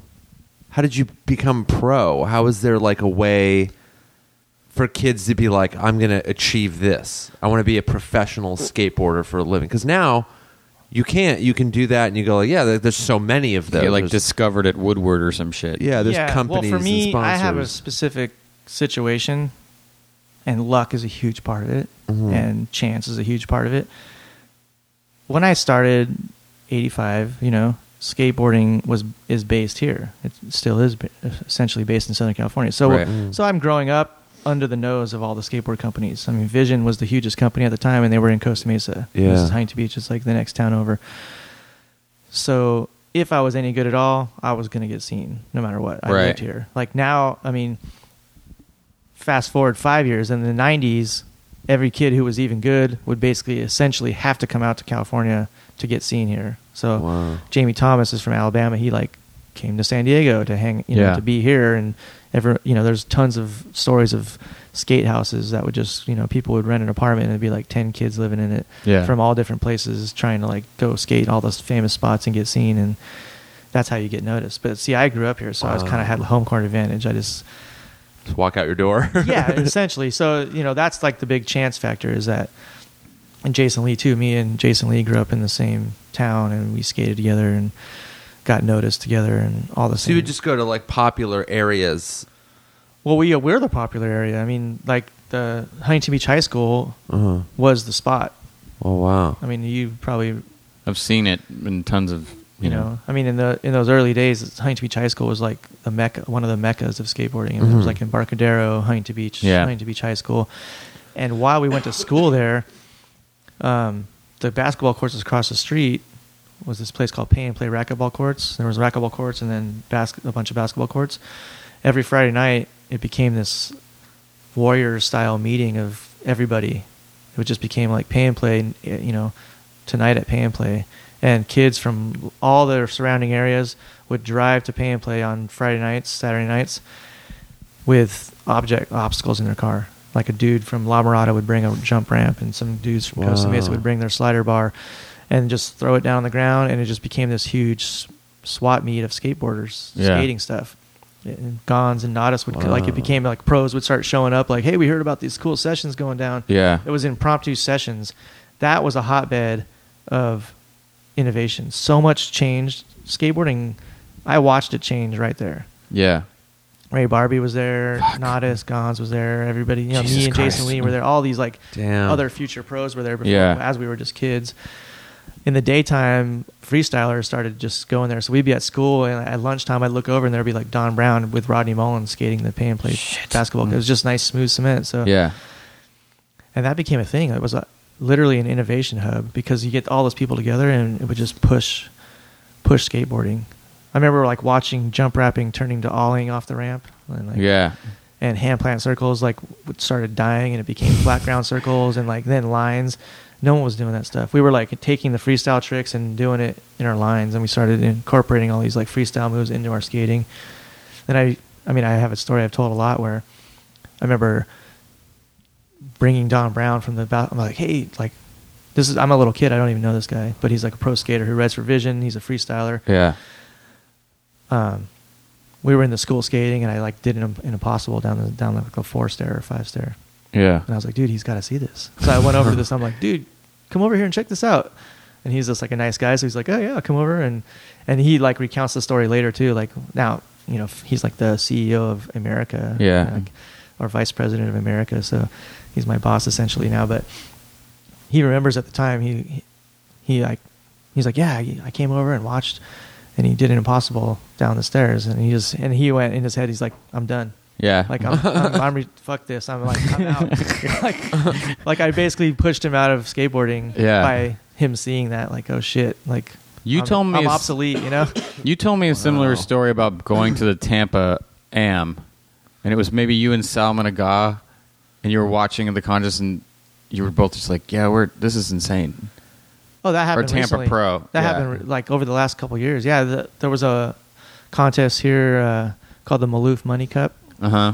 pro? How was there like a way for kids to be like, I'm going to achieve this. I want to be a professional skateboarder for a living. Because now you can't. You can do that, and you go, like, yeah, there's so many of those. Yeah, like there's discovered at Woodward or some shit. Yeah, there's companies and sponsors. Well, for me, I have a specific situation, and luck is a huge part of it, and chance is a huge part of it. When I started, 85, you know, skateboarding is based here. It still is essentially based in Southern California. So, so I'm growing up under the nose of all the skateboard companies. I mean, Vision was the hugest company at the time, and they were in Costa Mesa. Yeah. This is Huntington Beach. It's like the next town over. So if I was any good at all, I was going to get seen no matter what. I lived here. Like now, I mean, fast forward 5 years, in the 90s, every kid who was even good would basically essentially have to come out to California to get seen here. So Jamie Thomas is from Alabama. He like came to San Diego to hang, you know, to be here. And ever, you know, there's tons of stories of skate houses that would just, you know, people would rent an apartment and it'd be like 10 kids living in it from all different places trying to like go skate all those famous spots and get seen. And that's how you get noticed. But see, I grew up here, so I was kind of had a home court advantage. I just walk out your door. Yeah, essentially. So, you know, that's like the big chance factor is that, and Jason Lee too, me and Jason Lee grew up in the same town and we skated together and got noticed together and all the same. So you would just go to like popular areas. Well, we're the popular area. I mean, like the Huntington Beach High School was the spot. Oh, wow. I mean, you probably... I've seen it in tons of... You know, I mean, in those early days, Huntington Beach High School was like a mecca, one of the meccas of skateboarding. And it was like Embarcadero, Huntington Beach, Huntington Beach High School. And while we went to school there, the basketball courts across the street was this place called Pay and Play racquetball courts. There was racquetball courts and then a bunch of basketball courts. Every Friday night, it became this warrior-style meeting of everybody. It just became like Pay and Play, you know, tonight at Pay and Play. And kids from all their surrounding areas would drive to Pay and Play on Friday nights, Saturday nights, with obstacles in their car. Like a dude from La Mirada would bring a jump ramp, and some dudes from Costa Mesa would bring their slider bar and just throw it down on the ground, and it just became this huge swap meet of skateboarders, skating stuff. And Gons and Natas would, like, it became like pros would start showing up, like, hey, we heard about these cool sessions going down. Yeah. It was impromptu sessions. That was a hotbed of innovation. So much changed skateboarding. I watched it change right there. Yeah. Ray Barbie was there. Natas, Gons was there. Everybody, you know, Jesus me and Christ. Jason Lee were there. All these like other future pros were there before, as we were just kids. In the daytime, freestylers started just going there. So we'd be at school, and at lunchtime, I'd look over, and there'd be like Don Brown with Rodney Mullen skating the Pay and Play basketball. It was just nice, smooth cement. So and that became a thing. It was a literally an innovation hub because you get all those people together and it would just push skateboarding. I remember like watching jump wrapping turning to ollieing off the ramp and like and hand plant circles like started dying and it became flat ground circles and like then lines. No one was doing that stuff. We were like taking the freestyle tricks and doing it in our lines, and we started incorporating all these like freestyle moves into our skating. And I mean, I have a story I've told a lot where I remember bringing Don Brown from I'm like, hey, like, this is, I'm a little kid, I don't even know this guy, but he's like a pro skater who rides for Vision. He's a freestyler. Yeah. We were in the school skating, and I like did an impossible down like a 4-stair or 5-stair. Yeah. And I was like, dude, he's got to see this. So I went over to this, and I'm like, dude, come over here and check this out. And he's just like a nice guy, so he's like, oh yeah, come over. And he like recounts the story later too. Like now, you know, he's like the CEO of America. Yeah. Like, or vice president of America. So he's my boss essentially now, but he remembers at the time he's like, yeah, I came over and watched, and he did an impossible down the stairs, and he went in his head, he's like, I'm done. Yeah. Like I'm fuck this. I'm like, I'm out. like I basically pushed him out of skateboarding by him seeing that, like, oh shit. Like I'm obsolete, you know? You told me a similar story about going to the Tampa Am, and it was maybe you and Salman Aga, and you were watching the contest, and you were both just like, yeah, this is insane. Oh, that happened recently. Or Tampa Pro. That happened like over the last couple of years. Yeah, there was a contest here called the Maloof Money Cup. Uh-huh.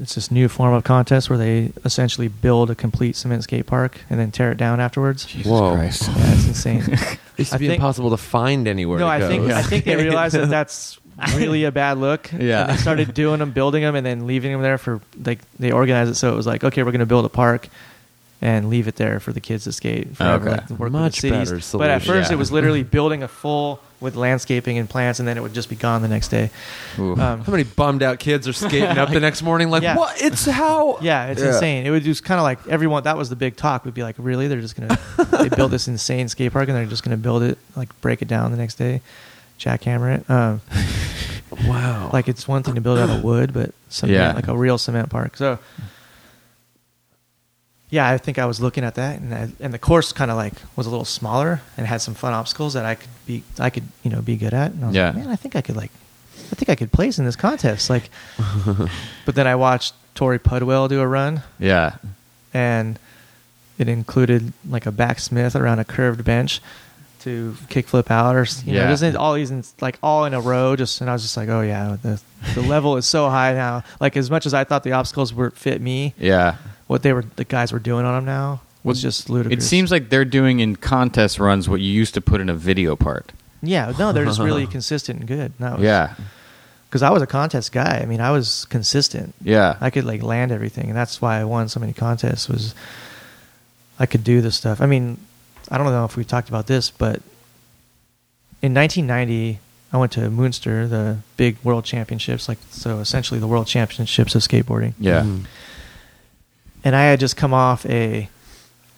It's this new form of contest where they essentially build a complete cement skate park and then tear it down afterwards. Jesus Christ. Yeah, it's insane. It used to be impossible to find anywhere. No, I think they realized that that's really a bad look. Yeah. And they started doing them, building them, and then leaving them there for, like, they organized it so it was like, okay, we're going to build a park and leave it there for the kids to skate forever. Okay. Like, work much with the better solution. But at first, it was literally building a full with landscaping and plants, and then it would just be gone the next day. How many bummed out kids are skating up the next morning? Like, what? It's how? Yeah, it's insane. It was just kind of like everyone. That was the big talk. Would be like, really? They're just going to they build this insane skate park, and they're just going to build it, like break it down the next day. Jackhammer it. Wow. Like, it's one thing to build out of wood, but like a real cement park. So yeah, I think I was looking at that, and the course kind of like was a little smaller and had some fun obstacles that I could be good at. And I was like, man, I think I could place in this contest. Like, but then I watched Tori Pudwell do a run. Yeah, and it included like a back Smith around a curved bench to kickflip out, or you know, just all these like all in a row. Just and I was just like, oh yeah, the level is so high now. Like as much as I thought the obstacles were fit me. Yeah. What the guys were doing on them now was just ludicrous. It seems like they're doing in contest runs what you used to put in a video part. Yeah, no, they're just really consistent and good. No, yeah. Because I was a contest guy. I mean, I was consistent. Yeah. I could like land everything, and that's why I won so many contests was I could do this stuff. I mean, I don't know if we talked about this, but in 1990, I went to Munster, the big world championships, like so essentially the world championships of skateboarding. Yeah. Mm-hmm. And I had just come off a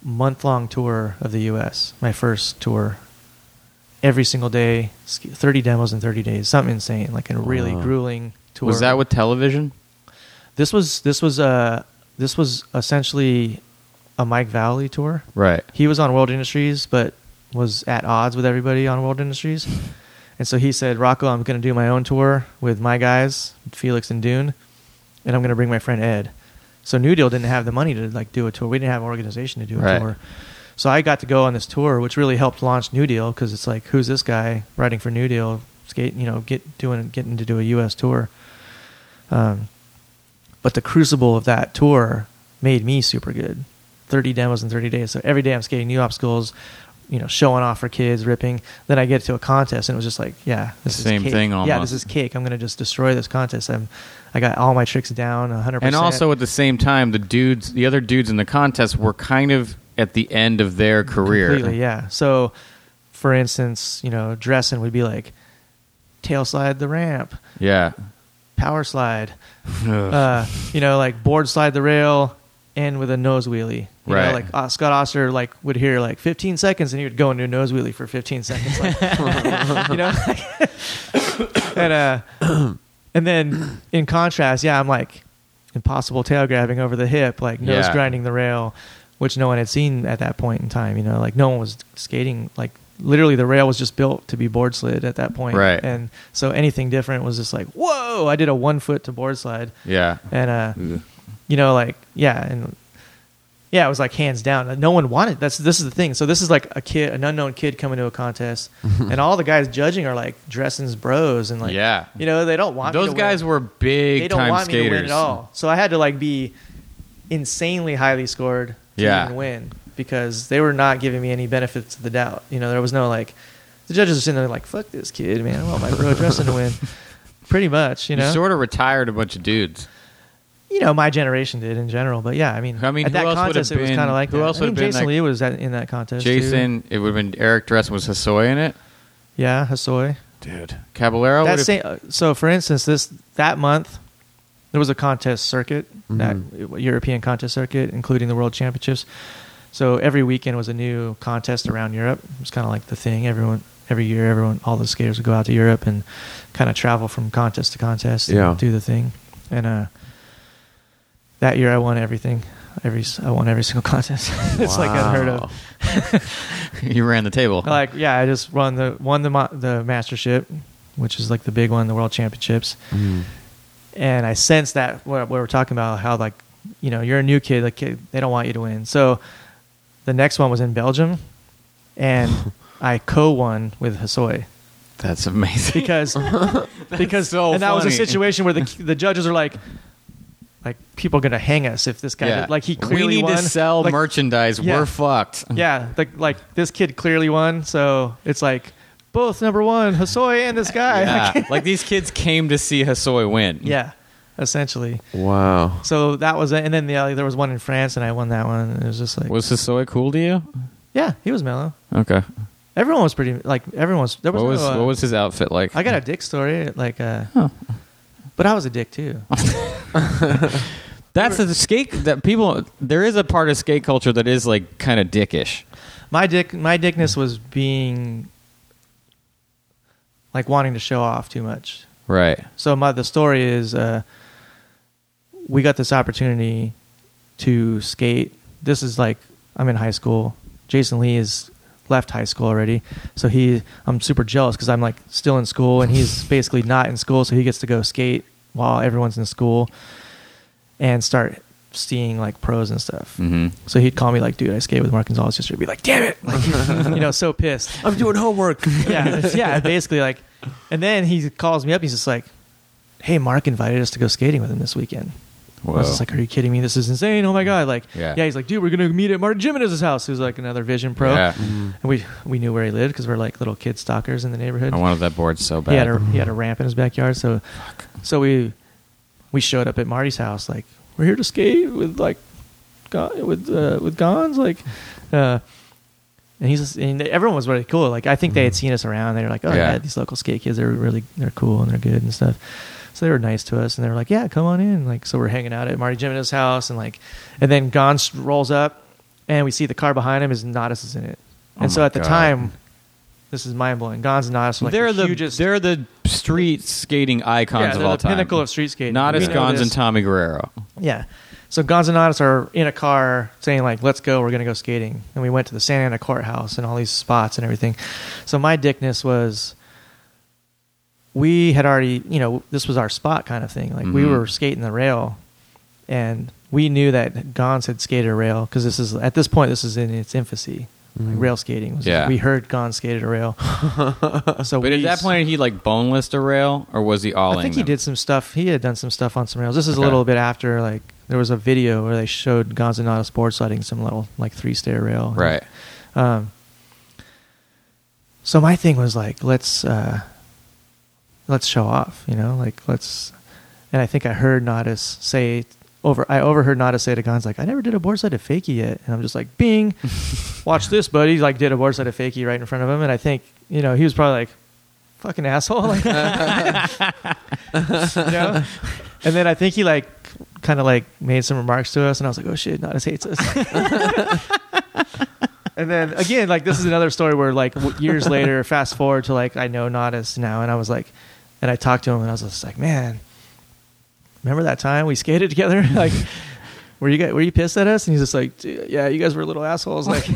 month-long tour of the U.S., my first tour. Every single day, 30 demos in 30 days, something insane, like a really grueling tour. Was that with television? This was essentially a Mike Valley tour. Right. He was on World Industries, but was at odds with everybody on World Industries. And so he said, Rocco, I'm going to do my own tour with my guys, Felix and Dune, and I'm going to bring my friend Ed. So New Deal didn't have the money to like do a tour. We didn't have an organization to do a tour. So I got to go on this tour, which really helped launch New Deal because it's like, who's this guy writing for New Deal, getting to do a U.S. tour. But the crucible of that tour made me super good. 30 demos in 30 days. So every day I'm skating new obstacles, you know, showing off for kids, ripping. Then I get to a contest and it was just like, yeah, this is cake. Same thing almost. Yeah, this is cake. I'm going to just destroy this contest. I got all my tricks down 100%. And also at the same time, the other dudes in the contest were kind of at the end of their career. Completely, yeah. So, for instance, you know, Dressen would be like, tail slide the ramp. Yeah. Power slide. You know, like board slide the rail and with a nose wheelie. You know, like Scott Oster like would hear like 15 seconds and he would go into a nose wheelie for 15 seconds. Like, you know? And then in contrast, yeah, I'm like impossible tail grabbing over the hip, like nose grinding the rail, which no one had seen at that point in time. You know, like no one was skating. Like literally the rail was just built to be board slid at that point. Right. And so anything different was just like, whoa, I did a 1 foot to board slide. Yeah. And, you know, like, yeah. And yeah, it was like hands down. No one wanted. This is the thing. So this is like a kid, an unknown kid coming to a contest, and all the guys judging are like Dressen's bros, and like, yeah, you know, they don't want. Those guys were big. They don't want me to win at all. So I had to like be insanely highly scored to even win because they were not giving me any benefits of the doubt. You know, there was no like the judges are sitting there like, fuck this kid, man. I want my bro Dressen to win. Pretty much, you know. You sort of retired a bunch of dudes. You know, my generation did in general, but yeah, I mean at that contest, it was kind of like that. I mean, Jason Lee was in that contest. Jason, it would have been Eric Dressen. Was Hosoi in it? Yeah, Hosoi. Dude. Caballero? So, for instance, that month, there was a contest circuit, that European contest circuit, including the World Championships. So every weekend was a new contest around Europe. It was kind of like the thing. Every year, all the skaters would go out to Europe and kind of travel from contest to contest and do the thing. And, that year, I won everything. I won every single contest. It's like unheard of. You ran the table. Like, yeah, I just won the mastership, which is like the big one, the world championships. Mm. And I sensed that what we're talking about, how like, you know, you're a new kid, like they don't want you to win. So the next one was in Belgium, and I co-won with Hosoi. That's amazing. Because so and that funny. Was a situation where the judges are like. Like, people are going to hang us if this guy... Yeah. Did. Like, he clearly won. We need to sell like, merchandise. Yeah. We're fucked. Yeah. Like, this kid clearly won. So, it's like, both number one, Hosoi and this guy. Yeah. Like, these kids came to see Hosoi win. Yeah. Essentially. Wow. So, that was it. And then there was one in France, and I won that one. It was just like... Was Hosoi cool to you? Yeah. He was mellow. Okay. Everyone was pretty... Like, everyone was... There was what was his outfit like? I got a dick story. Like, But I was a dick, too. That's the skate that people. There is a part of skate culture that is like kind of dickish. My dickness was being like wanting to show off too much. Right. So the story is, we got this opportunity to skate this is like, I'm in high school. Jason Lee is left high school already. So I'm super jealous because I'm like still in school and he's basically not in school. So he gets to go skate while everyone's in school and start seeing like pros and stuff. Mm-hmm. So he'd call me like, dude, I skated with Mark Gonzalez yesterday. I'd be like, damn it. Like, you know, so pissed. I'm doing homework. Yeah. Basically like, and then he calls me up. He's just like, hey, Mark invited us to go skating with him this weekend. Whoa. I was just like, are you kidding me? This is insane. Oh my God. Like, yeah, he's like, dude, we're going to meet at Martin Jimenez's house. Who's like another Vision pro. Yeah. Mm-hmm. And we knew where he lived because we're like little kid stalkers in the neighborhood. I wanted that board so bad. He had a ramp in his backyard. So we showed up at Marty's house. Like, we're here to skate with Gons. Like, and everyone was really cool. Like, I think they had seen us around. They were like, oh yeah, these local skate kids, they're cool and they're good and stuff. So they were nice to us, and they were like, "Yeah, come on in." Like, so we're hanging out at Marty Jimenez's house, and then Gons rolls up, and we see the car behind him is Natas is in it, and so at the time, this is mind blowing. Gons and Natas, like, they're the hugest. They're the street skating icons of all time. Pinnacle of street skating. Natas, Gons, and Tommy Guerrero. Yeah, so Gons and Natas are in a car saying like, "Let's go, we're gonna go skating," and we went to the San Antonio courthouse and all these spots and everything. So my dickness was, we had already, you know, this was our spot kind of thing. Like, mm-hmm. we were skating the rail, and we knew that Gons had skated a rail because this is, at this point, this is in its infancy. Mm-hmm. Like, rail skating. We heard Gons skated a rail. But at that point, he like bonelessed a rail, or was he all in? I think he did some stuff. He had done some stuff on some rails. This is a little bit after, like, there was a video where they showed Gons and Natas board sliding some little, like, 3-stair rail. Right. So my thing was like, let's show off, you know, like, let's, and I think I heard Natas say I overheard Natas say to Gons, like, I never did a boardside of fakie yet. And I'm just like, bing, watch this, buddy. Like, did a boardside of fakie right in front of him. And I think, you know, he was probably like, fucking asshole. Like, you know? And then I think he like, kind of like made some remarks to us, and I was like, oh shit, Natas hates us. And then again, like, this is another story where like years later, fast forward to like, I know Natas now. And I was like, and I talked to him, and I was just like, man, remember that time we skated together? Like, were you pissed at us? And he's just like, yeah, you guys were little assholes. Like,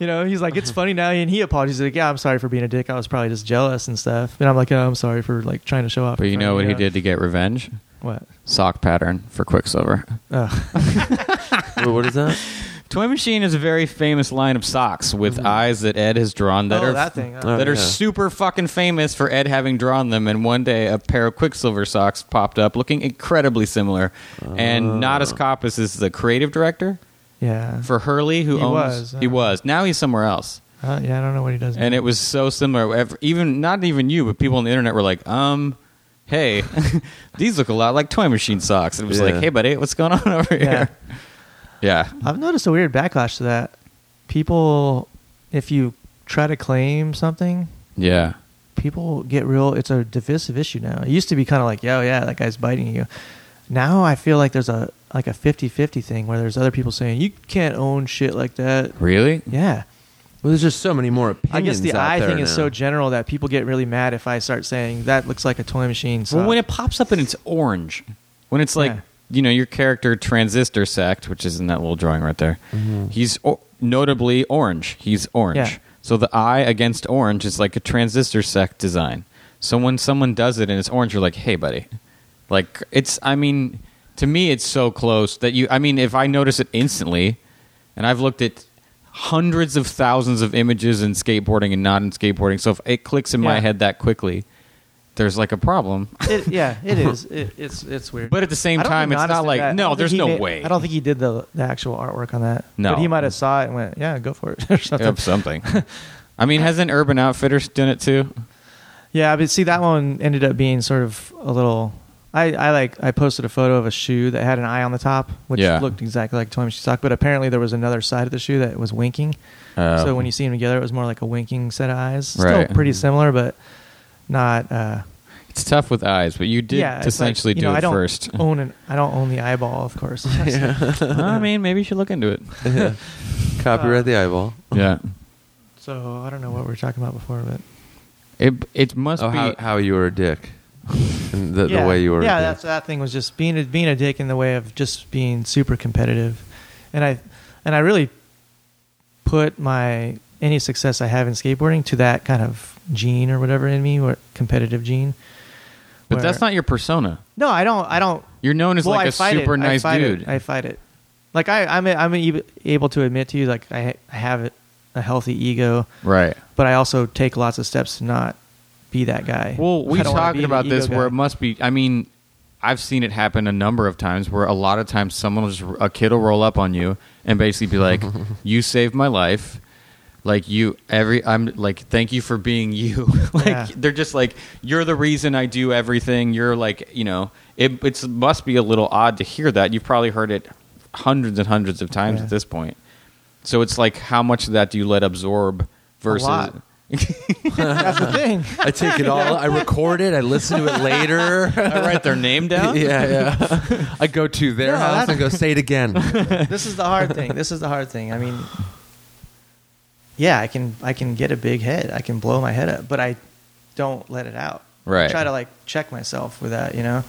you know, he's like, it's funny now. And he apologizes. Like, yeah, I'm sorry for being a dick. I was probably just jealous and stuff. And I'm like, oh, I'm sorry for like trying to show off. But you know what he did to get revenge? What? Sock pattern for Quicksilver. Oh. Wait, what is that? Toy Machine is a very famous line of socks with eyes that Ed has drawn that are super fucking famous for Ed having drawn them. And one day, a pair of Quicksilver socks popped up looking incredibly similar. And Natas Coppice is the creative director for Hurley, who he was. Now he's somewhere else. I don't know what he does. And it was so similar. Even not even you, but people on the internet were like, hey, these look a lot like Toy Machine socks. And it was like, hey, buddy, what's going on over here? Yeah, I've noticed a weird backlash to that. People, if you try to claim something, people get real. It's a divisive issue now. It used to be kind of like, "Yo, yeah, that guy's biting you." Now I feel like there's a 50-50 thing where there's other people saying you can't own shit like that. Really? Yeah. Well, there's just so many more opinions. I guess the eye thing is so general that people get really mad if I start saying that looks like a Toy Machine sock. Well, when it pops up and it's orange, when it's like. Yeah. You know, your character Transistor Sect, which is in that little drawing right there, he's notably orange. He's orange. Yeah. So the eye against orange is like a Transistor Sect design. So when someone does it and it's orange, you're like, hey, buddy. Like, it's, I mean, to me, it's so close that you, I mean, if I notice it instantly, and I've looked at hundreds of thousands of images in skateboarding and not in skateboarding, so if it clicks in my head that quickly, there's like a problem. It is. It's weird. But at the same time, it's not like, no, there's no way. I don't think he did the actual artwork on that. No. But he might have saw it and went, yeah, go for it or something. I mean, hasn't Urban Outfitters done it too? Yeah, but see, that one ended up being sort of a little... I posted a photo of a shoe that had an eye on the top, which looked exactly like a Toy Machine sock, but apparently there was another side of the shoe that was winking. So when you see them together, it was more like a winking set of eyes. Still pretty similar, but... Not. It's tough with eyes, but you did essentially like, do it first. I don't own the eyeball, of course. I mean, maybe you should look into it. Copyright the eyeball. Yeah. So I don't know what we were talking about before, but it must be how you were a dick, and the way you were. Yeah, that thing was just being a dick in the way of just being super competitive. And I really put my any success I have in skateboarding to that kind of gene or whatever in me, or competitive gene. But that's not your persona. No, I don't. You're known as like a super nice dude. I fight it. Like I'm able to admit to you, like I have a healthy ego, right? But I also take lots of steps to not be that guy. Well, we talked about this where it must be. I mean, I've seen it happen a number of times where a lot of times a kid will roll up on you and basically be like, "You saved my life." Like I'm like, thank you for being you. Like yeah. They're just like, you're the reason I do everything. You're like, you know, it must be a little odd to hear that. You've probably heard it hundreds and hundreds of times at this point. So it's like, how much of that do you let absorb versus? A lot. That's the thing. I take it all. I record it. I listen to it later. I write their name down. Yeah. I go to their house and go say it again. This is the hard thing. I mean. Yeah, I can get a big head. I can blow my head up, but I don't let it out. Right. I try to like check myself with that, you know.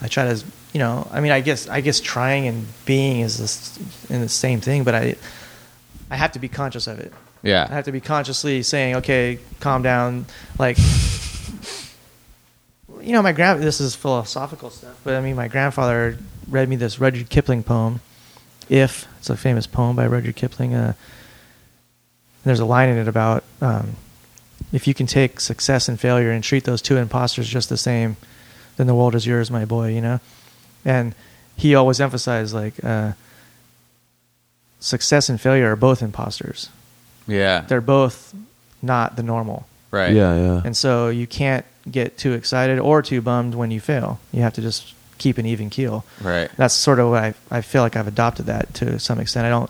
I try to, you know, I mean, I guess trying and being is the same thing, but I have to be conscious of it. Yeah. I have to be consciously saying, okay, calm down. Like, you know, this is philosophical stuff, but I mean, my grandfather read me this Rudyard Kipling poem. If it's a famous poem by Rudyard Kipling. There's a line in it about if you can take success and failure and treat those two imposters just the same, then the world is yours, my boy, you know? And he always emphasized, like, success and failure are both imposters. Yeah. They're both not the normal. Right. Yeah. And so you can't get too excited or too bummed when you fail. You have to just keep an even keel. Right. That's sort of what I feel like I've adopted that to some extent. I don't...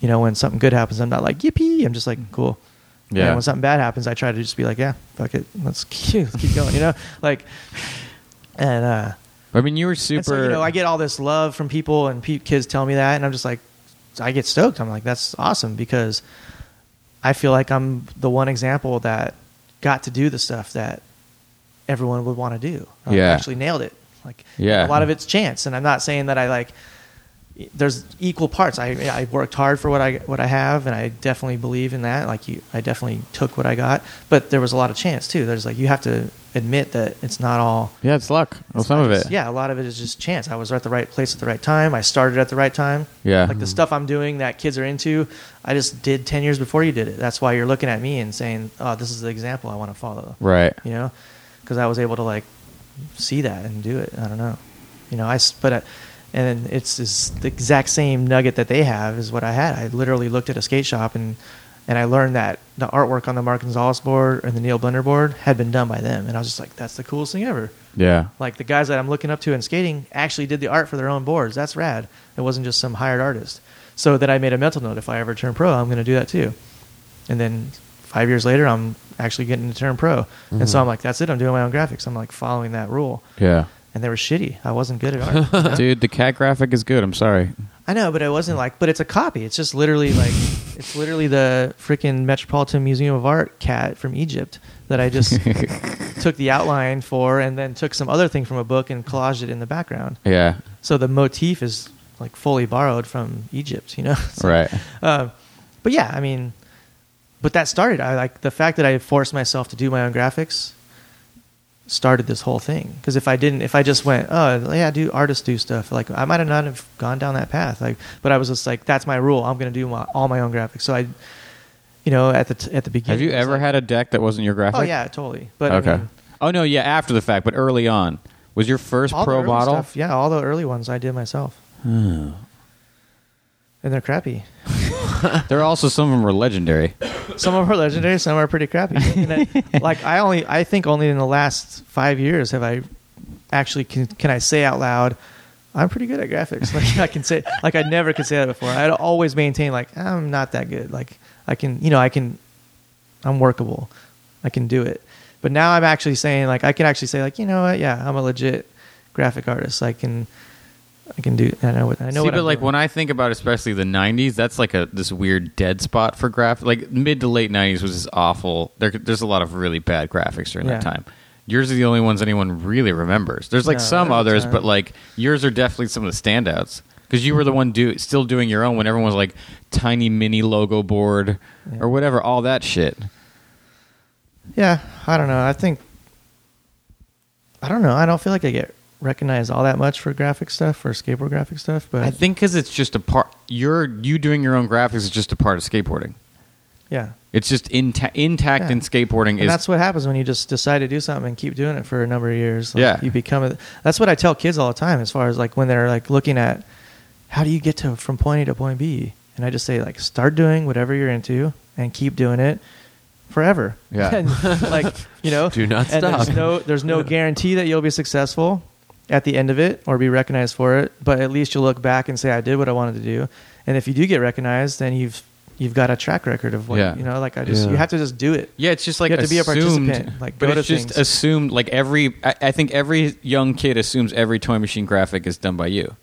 You know, when something good happens, I'm not like, yippee. I'm just like, cool. Yeah. And when something bad happens, I try to just be like, yeah, fuck it. Let's keep going, you know? Like, and... I mean, you were super... So, you know, I get all this love from people, and kids tell me that, and I'm just like, I get stoked. I'm like, that's awesome, because I feel like I'm the one example that got to do the stuff that everyone would want to do. I actually nailed it. Like, a lot of it's chance, and I'm not saying that I, like... There's equal parts. I worked hard for what I have, and I definitely believe in that. Like I definitely took what I got, but there was a lot of chance too. There's like you have to admit that it's not all. Yeah, it's luck. Well, some of it. Yeah, a lot of it is just chance. I was at the right place at the right time. I started at the right time. Yeah, like the stuff I'm doing that kids are into, I just did 10 years before you did it. That's why you're looking at me and saying, "Oh, this is the example I want to follow." Right. You know, because I was able to like see that and do it. I don't know. You know, And it's the exact same nugget that they have is what I had. I literally looked at a skate shop and I learned that the artwork on the Mark Gonzalez board and the Neil Blender board had been done by them. And I was just like, that's the coolest thing ever. Yeah. Like the guys that I'm looking up to in skating actually did the art for their own boards. That's rad. It wasn't just some hired artist. So that I made a mental note, if I ever turn pro, I'm going to do that too. And then 5 years later, I'm actually getting to turn pro. Mm-hmm. And so I'm like, that's it. I'm doing my own graphics. I'm like following that rule. Yeah. And they were shitty. I wasn't good at art. Dude, the cat graphic is good. I'm sorry. I know, but it wasn't like... But it's a copy. It's just literally like... It's literally the freaking Metropolitan Museum of Art cat from Egypt that I just took the outline for and then took some other thing from a book and collaged it in the background. Yeah. So the motif is like fully borrowed from Egypt, you know? So, right. But yeah, I mean... But that started... I like the fact that I forced myself to do my own graphics... started this whole thing, because if I just went, oh yeah, artists do stuff, like I might have not have gone down that path. Like, but I was just like, that's my rule. I'm going to do all my own graphics. So I, you know, at the beginning. Have you ever had a deck that wasn't your graphic? Oh yeah, totally. But okay. I mean, oh no, yeah, after the fact, but early on was your first pro model. Stuff, yeah, all the early ones I did myself. Oh. And they're crappy. There are also some of them were legendary. Some of them are legendary. Some are pretty crappy. Like I think only in the last 5 years have I actually can I say out loud, I'm pretty good at graphics. Like I can say, like I never could say that before. I'd always maintain like I'm not that good. Like I'm workable. I can do it. But now I'm actually saying like I can actually say like, you know what? Yeah, I'm a legit graphic artist. I can do. I know. See, what but I'm like doing. When I think about, especially the '90s, that's like this weird dead spot for graphics. Like mid to late '90s was this awful. There's a lot of really bad graphics during that time. Yours are the only ones anyone really remembers. There's like some others, but like yours are definitely some of the standouts. Because you were the one still doing your own when everyone was like tiny mini logo board or whatever, all that shit. Yeah, I don't know. I don't feel like I get recognized all that much for graphic stuff or skateboard graphic stuff. But I think because it's just a part. You doing your own graphics is just a part of skateboarding. Yeah. It's just intact in skateboarding. And that's what happens when you just decide to do something and keep doing it for a number of years. Like you become a, that's what I tell kids all the time as far as like when they're like looking at how do you get to from point A to point B? And I just say like start doing whatever you're into and keep doing it forever. Yeah. And like, you know, do not stop. There's no guarantee that you'll be successful at the end of it or be recognized for it, but at least you'll look back and say I did what I wanted to do. And if you do get recognized, then you've got a track record of what you know. Like you have to just do it. Yeah, it's just like you have to be a participant. Like, but it's just assumed. Like I think every young kid assumes every Toy Machine graphic is done by you.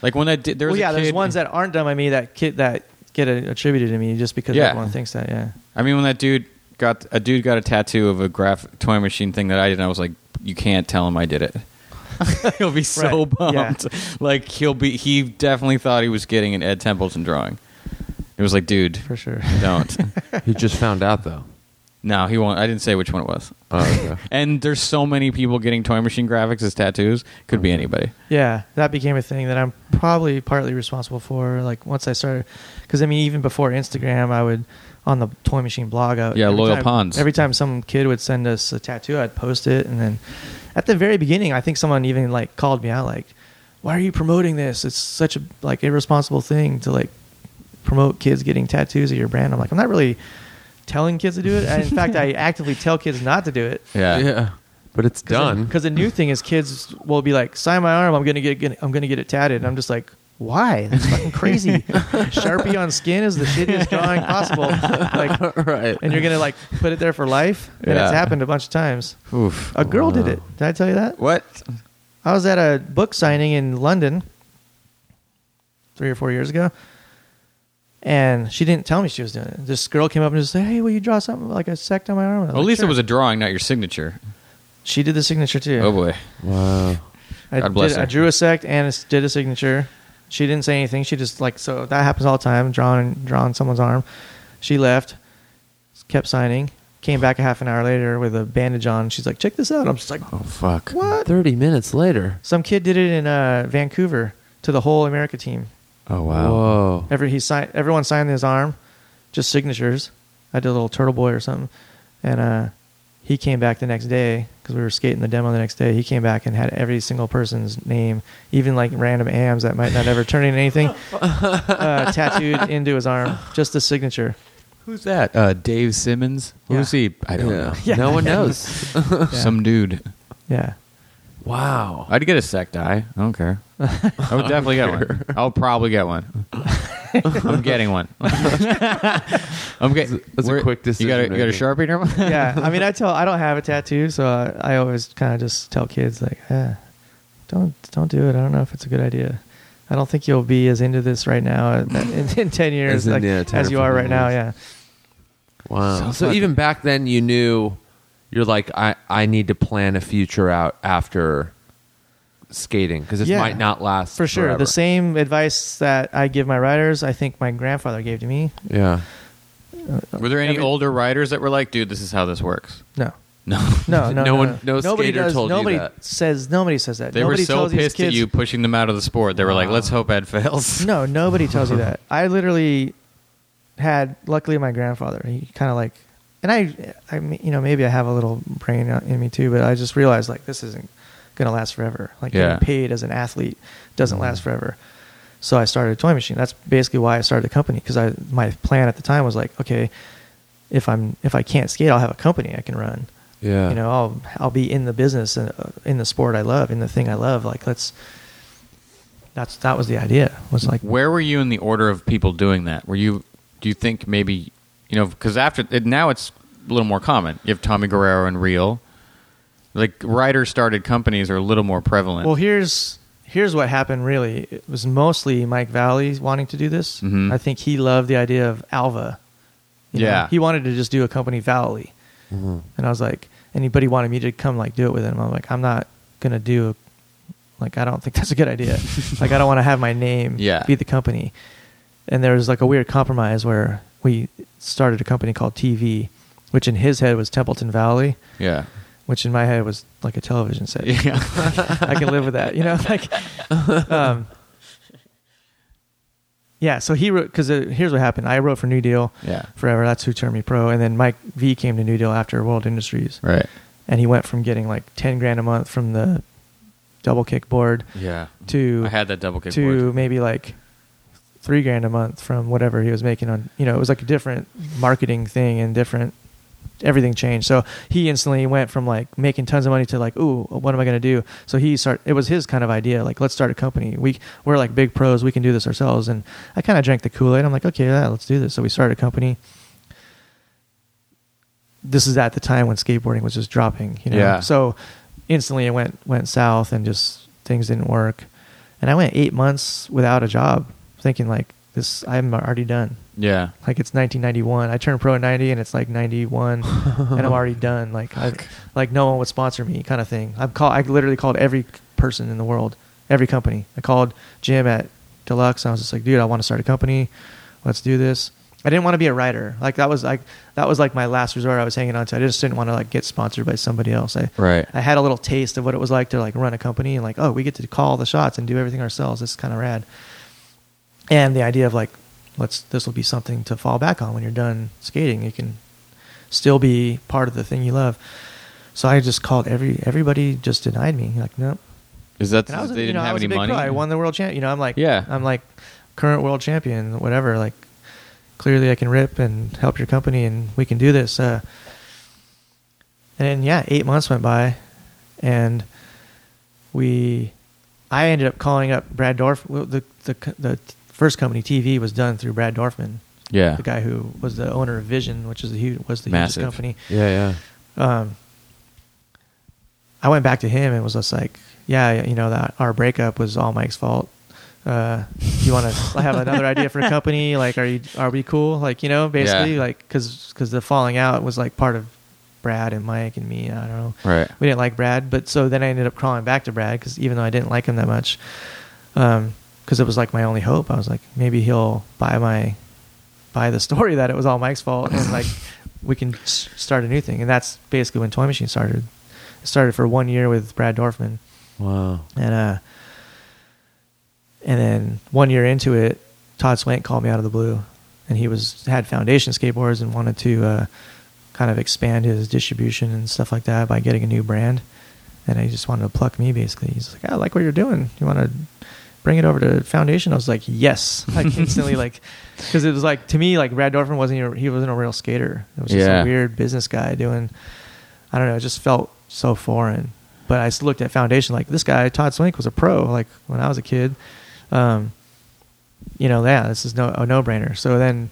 Like when I did, there was a kid, there's ones that aren't done by me that get attributed to me just because everyone thinks that. Yeah, I mean when that dude got a tattoo of a Toy Machine thing that I did, and I was like, you can't tell him I did it. He'll be so bummed. Yeah. Like he definitely thought he was getting an Ed Templeton drawing. It was like, dude, for sure, don't. He just found out though. No, he won't. I didn't say which one it was. Oh, okay. And there's so many people getting Toy Machine graphics as tattoos. Could be anybody. Yeah, that became a thing that I'm probably partly responsible for. Like once I started, because I mean, even before Instagram, I would on the Toy Machine blog. Every time some kid would send us a tattoo, I'd post it, and then at the very beginning, I think someone even like called me out, like, "Why are you promoting this? It's such a like irresponsible thing to like." Promote kids getting tattoos of your brand. I'm like, I'm not really telling kids to do it. In fact, I actively tell kids not to do it. Yeah. But it's done. Because the new thing is kids will be like, sign my arm. I'm gonna get it tatted. And I'm just like, why? That's fucking crazy. Sharpie on skin is the shittiest drawing possible. Like, right. And you're gonna like put it there for life. And it's happened a bunch of times. Oof. A girl did it. Did I tell you that? What? I was at a book signing in London 3 or 4 years ago. And she didn't tell me she was doing it. This girl came up and just said, "Hey, will you draw something like a sect on my arm?" Well, like, at least it was a drawing, not your signature. She did the signature too. Oh boy! Wow. God bless her. I drew a sect and did a signature. She didn't say anything. She just like so that happens all the time. Drawing someone's arm. She left, kept signing. Came back a half an hour later with a bandage on. She's like, "Check this out." I'm just like, "Oh fuck!" What? 30 minutes later, some kid did it in Vancouver to the whole America team. Oh wow! Whoa. Everyone signed his arm, just signatures. I did a little Turtle Boy or something, and he came back the next day because we were skating the demo the next day. He came back and had every single person's name, even like random AMs that might not ever turn into anything, tattooed into his arm, just the signature. Who's that? Dave Simmons. Yeah. Who's he? I don't know. Yeah. No one knows. Yeah. Some dude. Yeah. Wow. I'd get a sect eye. I don't care. I would definitely get one. I'll probably get one. I'm getting one. That's a quick decision. You got a Sharpie in your mouth? Yeah. I mean, I don't have a tattoo, so I always kind of just tell kids, like, don't do it. I don't know if it's a good idea. I don't think you'll be as into this right now in 10 years as you are right now. Yeah. Wow. So even back then you knew... You're like, I need to plan a future out after skating because it might not last for sure. Forever. The same advice that I give my riders, I think my grandfather gave to me. Yeah. Were there any older riders that were like, dude, this is how this works? No, nobody says that. They were so pissed at you pushing them out of the sport. They were like, let's hope Ed fails. No, nobody tells you that. I literally had, luckily, my grandfather. He kind of like... And I mean, you know, maybe I have a little brain in me too, but I just realized like this isn't gonna last forever. Like getting paid as an athlete doesn't last forever. So I started a Toy Machine. That's basically why I started a company because my plan at the time was like, okay, if I can't skate, I'll have a company I can run. Yeah, you know, I'll be in the business and in the sport I love, in the thing I love. Like that was the idea. Was like, where were you in the order of people doing that? Do you think maybe? You know, because now it's a little more common. You have Tommy Guerrero and Real. Like, writer-started companies are a little more prevalent. Well, here's what happened, really. It was mostly Mike Valley wanting to do this. Mm-hmm. I think he loved the idea of Alva. You know? He wanted to just do a company, Valley. Mm-hmm. And I was like, anybody wanted me to come, like, do it with him. I'm like, I'm not going to do Like, I don't think that's a good idea. Like, I don't want to have my name be the company. And there was like a weird compromise where we started a company called TV, which in his head was Templeton Valley. Yeah. Which in my head was like a television set. Yeah. Like, I can live with that, you know? Like, yeah, so he wrote, because here's what happened. I wrote for New Deal forever. That's who turned me pro. And then Mike V came to New Deal after World Industries. Right. And he went from getting like 10 grand a month from the double kick board to... I had that double kick board. To maybe like 3 grand a month from whatever he was making on... You know, it was like a different marketing thing and different... Everything changed. So he instantly went from like making tons of money to like, ooh, what am I going to do? So he started, it was his kind of idea. Like, let's start a company. We're like big pros. We can do this ourselves. And I kind of drank the Kool-Aid. I'm like, okay, yeah, let's do this. So we started a company. This is at the time when skateboarding was just dropping, you know? Yeah. So instantly it went south and just things didn't work. And I went 8 months without a job thinking like, this, I'm already done. Yeah. Like, it's 1991. I turned pro in 90 and it's like 91 and I'm already done. Like, like no one would sponsor me kind of thing. I literally called every person in the world, every company. I called Jim at Deluxe and I was just like, dude, I want to start a company. Let's do this. I didn't want to be a writer. Like, that was like my last resort I was hanging on to. I just didn't want to like get sponsored by somebody else. I had a little taste of what it was like to like run a company and like, oh, we get to call the shots and do everything ourselves. It's kind of rad. And the idea of like, this will be something to fall back on when you're done skating. You can still be part of the thing you love. So I just called everybody. Just denied me. Like, nope. Is that they didn't have any money? I won the world champ. You know, I'm like, I'm like current world champion, whatever. Like, clearly I can rip and help your company, and we can do this. And then 8 months went by, and I ended up calling up Brad Dorf. The first company, TV, was done through Brad Dorfman, the guy who was the owner of Vision, which is the massive hugest company. I went back to him and was just like, you know, that our breakup was all Mike's fault. You want to have another idea for a company? Like, are we cool? Like, you know, basically, like, because the falling out was like part of Brad and Mike and me. I don't know. Right. We didn't like Brad, but so then I ended up crawling back to Brad because even though I didn't like him that much. Because it was like my only hope. I was like, maybe he'll buy the story that it was all Mike's fault, and like we can start a new thing. And that's basically when Toy Machine started. It started for 1 year with Brad Dorfman. Wow. And then 1 year into it, Todd Swank called me out of the blue, and he had Foundation skateboards and wanted to kind of expand his distribution and stuff like that by getting a new brand. And he just wanted to pluck me basically. He's like, I like what you're doing. You want to bring it over to Foundation? I was like, yes, like instantly, like, because it was like, to me, like Brad Dorfman wasn't a real skater. It was just a weird business guy doing, I don't know, it just felt so foreign. But I looked at Foundation like, this guy Todd Swink was a pro, like when I was a kid, you know, this is a no-brainer. So then,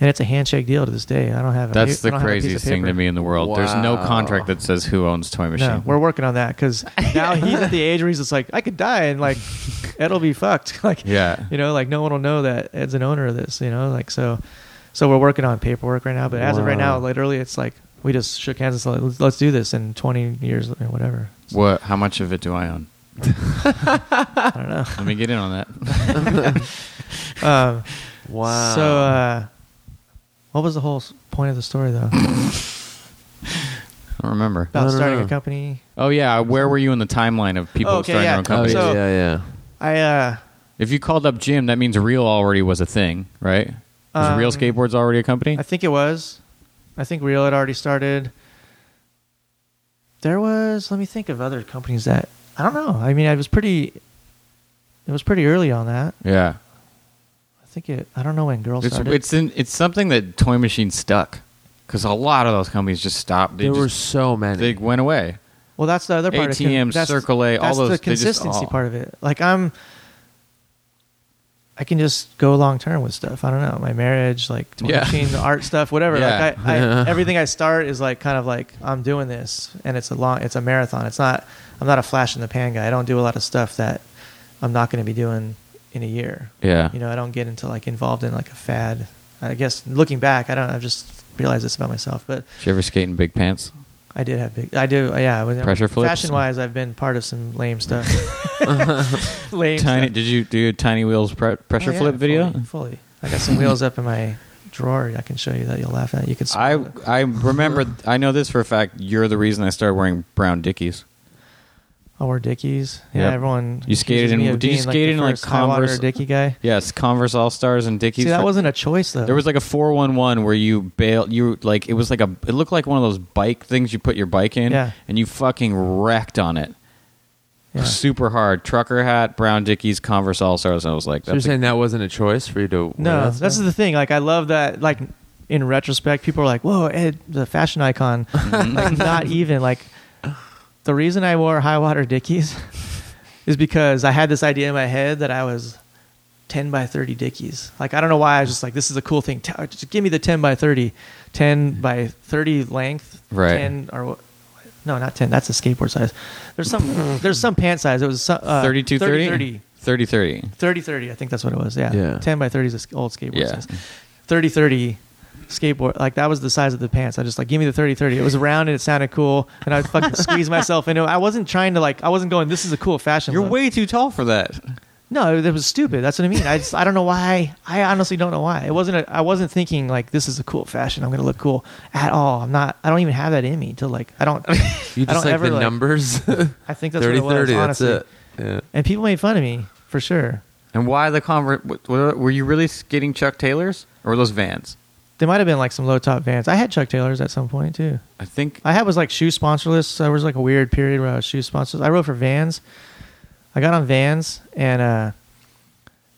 and it's a handshake deal to this day. I don't have a, that's I the craziest thing to me in the world. Wow. There's no contract that says who owns Toy Machine. No, we're working on that because now he's at the age where he's just like, I could die and like Ed'll be fucked. Like, you know, like no one will know that Ed's an owner of this. You know, like so we're working on paperwork right now. But as of right now, literally, it's like we just shook hands and said, let's do this in 20 years or whatever. So, what? How much of it do I own? I don't know. Let me get in on that. Wow. So. What was the whole point of the story, though? I don't remember. About starting a company. Oh, yeah. Where were you in the timeline of people starting their own companies? Oh, so if you called up Jim, that means Reel already was a thing, right? Was Reel Skateboards already a company? I think it was. I think Reel had already started. There was... Let me think of other companies that... I don't know. I mean, it was pretty early on that. Yeah. I don't know when girls started. It's something that Toy Machine stuck because a lot of those companies just stopped. There were so many. They went away. Well, that's the other part. ATM, Circle A, all those. That's the consistency part of it. Like I can just go long term with stuff. I don't know, my marriage, like Toy Machine, the art stuff, whatever. Like I everything I start is like kind of like I'm doing this, and it's a marathon. It's not. I'm not a flash in the pan guy. I don't do a lot of stuff that I'm not going to be doing in a year. Yeah. You know, I don't get into like involved in like a fad. I guess looking back, I've just realized this about myself. But did you ever skate in big pants? I did have big. I do. Yeah. Pressure flips. Fashion wise, I've been part of some lame stuff. Did you do a tiny wheels pressure flip video? Fully. I got some wheels up in my drawer. I can show you that. You'll laugh at. You can. I remember. I know this for a fact. You're the reason I started wearing brown Dickies. I wore Dickies. Yeah, everyone. You skated in? Did you skate in like Converse? Dickie guy. Yes, Converse All Stars and Dickies. See, that wasn't a choice though. There was like a 411 where you bailed. You like it was like a. It looked like one of those bike things you put your bike in. Yeah. And you fucking wrecked on it. Yeah. Super hard. Trucker hat, brown Dickies, Converse All Stars. And I was like, so you're saying that wasn't a choice for you to? No, that's the thing. Like I love that. Like in retrospect, people are like, "Whoa, Ed, the fashion icon." Like not even like. The reason I wore high water Dickies is because I had this idea in my head that I was 10 by 30 Dickies. Like, I don't know why. I was just like, this is a cool thing. Just give me the 10 by 30. 10 by 30 length. Right. 10 or... No, not 10. That's a skateboard size. There's some pant size. It was... 32-30? 30-30. 30-30. I think that's what it was. Yeah. 10 by 30 is an old skateboard size. 30-30. Skateboard, like that was the size of the pants. I just like, give me the 30-30. It was round and it sounded cool, and I would fucking squeeze myself into it. I wasn't trying to like, I wasn't going, this is a cool fashion. You're look. Way too tall for that. No, that was stupid. That's what I mean. I don't know why. I honestly don't know why. It wasn't. I wasn't thinking like this is a cool fashion. I'm gonna look cool at all. I'm not. I don't even have that in me to like. I don't. You just I don't like ever, the like, numbers. I think that's 30, what it was. 30, honestly, that's it. Yeah. And people made fun of me for sure. And why the Converse? Were you really getting Chuck Taylors or were those Vans? They might have been like some low top Vans. I had Chuck Taylors at some point too. I think I had was like shoe sponsorless. So there was like a weird period where I was shoe sponsorless. I rode for Vans. I got on Vans, and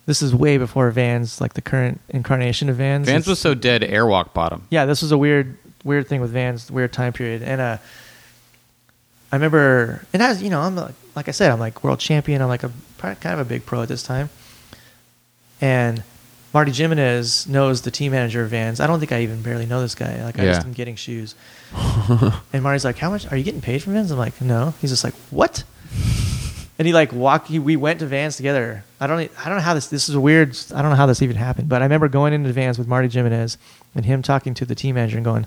this is way before Vans, like the current incarnation of Vans. Vans was so dead. Airwalk bottom. Yeah, this was a weird thing with Vans. Weird time period, and I remember. And as you know, I'm like I said, I'm like world champion. I'm like a kind of a big pro at this time, and. Marty Jimenez knows the team manager of Vans. I don't think I even barely know this guy. Like, I just am getting shoes. And Marty's like, how much? Are you getting paid for Vans? I'm like, no. He's just like, what? And he like walked. We went to Vans together. I don't know how this is weird. I don't know how this even happened. But I remember going into Vans with Marty Jimenez and him talking to the team manager and going,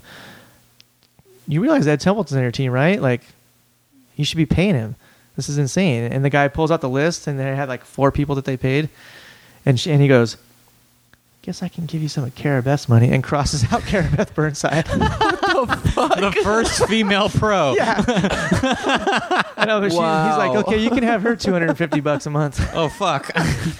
you realize Ed Templeton's on your team, right? Like, you should be paying him. This is insane. And the guy pulls out the list, and they had like 4 people that they paid. And he goes... guess I can give you some of Carabeth's money, and crosses out Carabeth Burnside. What the fuck? The first female pro. Yeah. I know, but he's like, okay, you can have her $250 a month. Oh, fuck.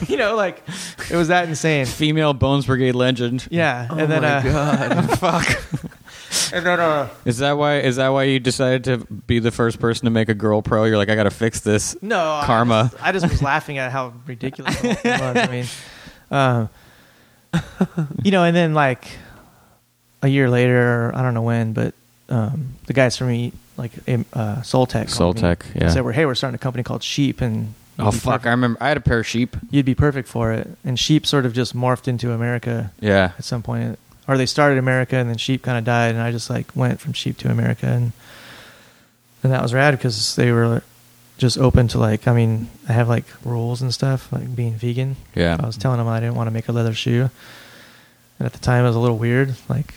You know, like, it was that insane. Female Bones Brigade legend. Yeah. Oh, and then, God. Fuck. And then, is that why you decided to be the first person to make a girl pro? You're like, I got to fix this. No. Karma. I just was laughing at how ridiculous it was. I mean, you know, and then like a year later, I don't know when, but the guys from me, like Soltech, said, "We're starting a company called Sheep." And oh fuck, I remember I had a pair of Sheep. You'd be perfect for it. And Sheep sort of just morphed into America. Yeah, at some point, or they started America, and then Sheep kind of died, and I just like went from Sheep to America, and that was rad because they were just open to like, I mean, I have like rules and stuff, like being vegan. Yeah. I was telling them I didn't want to make a leather shoe. And at the time it was a little weird. Like,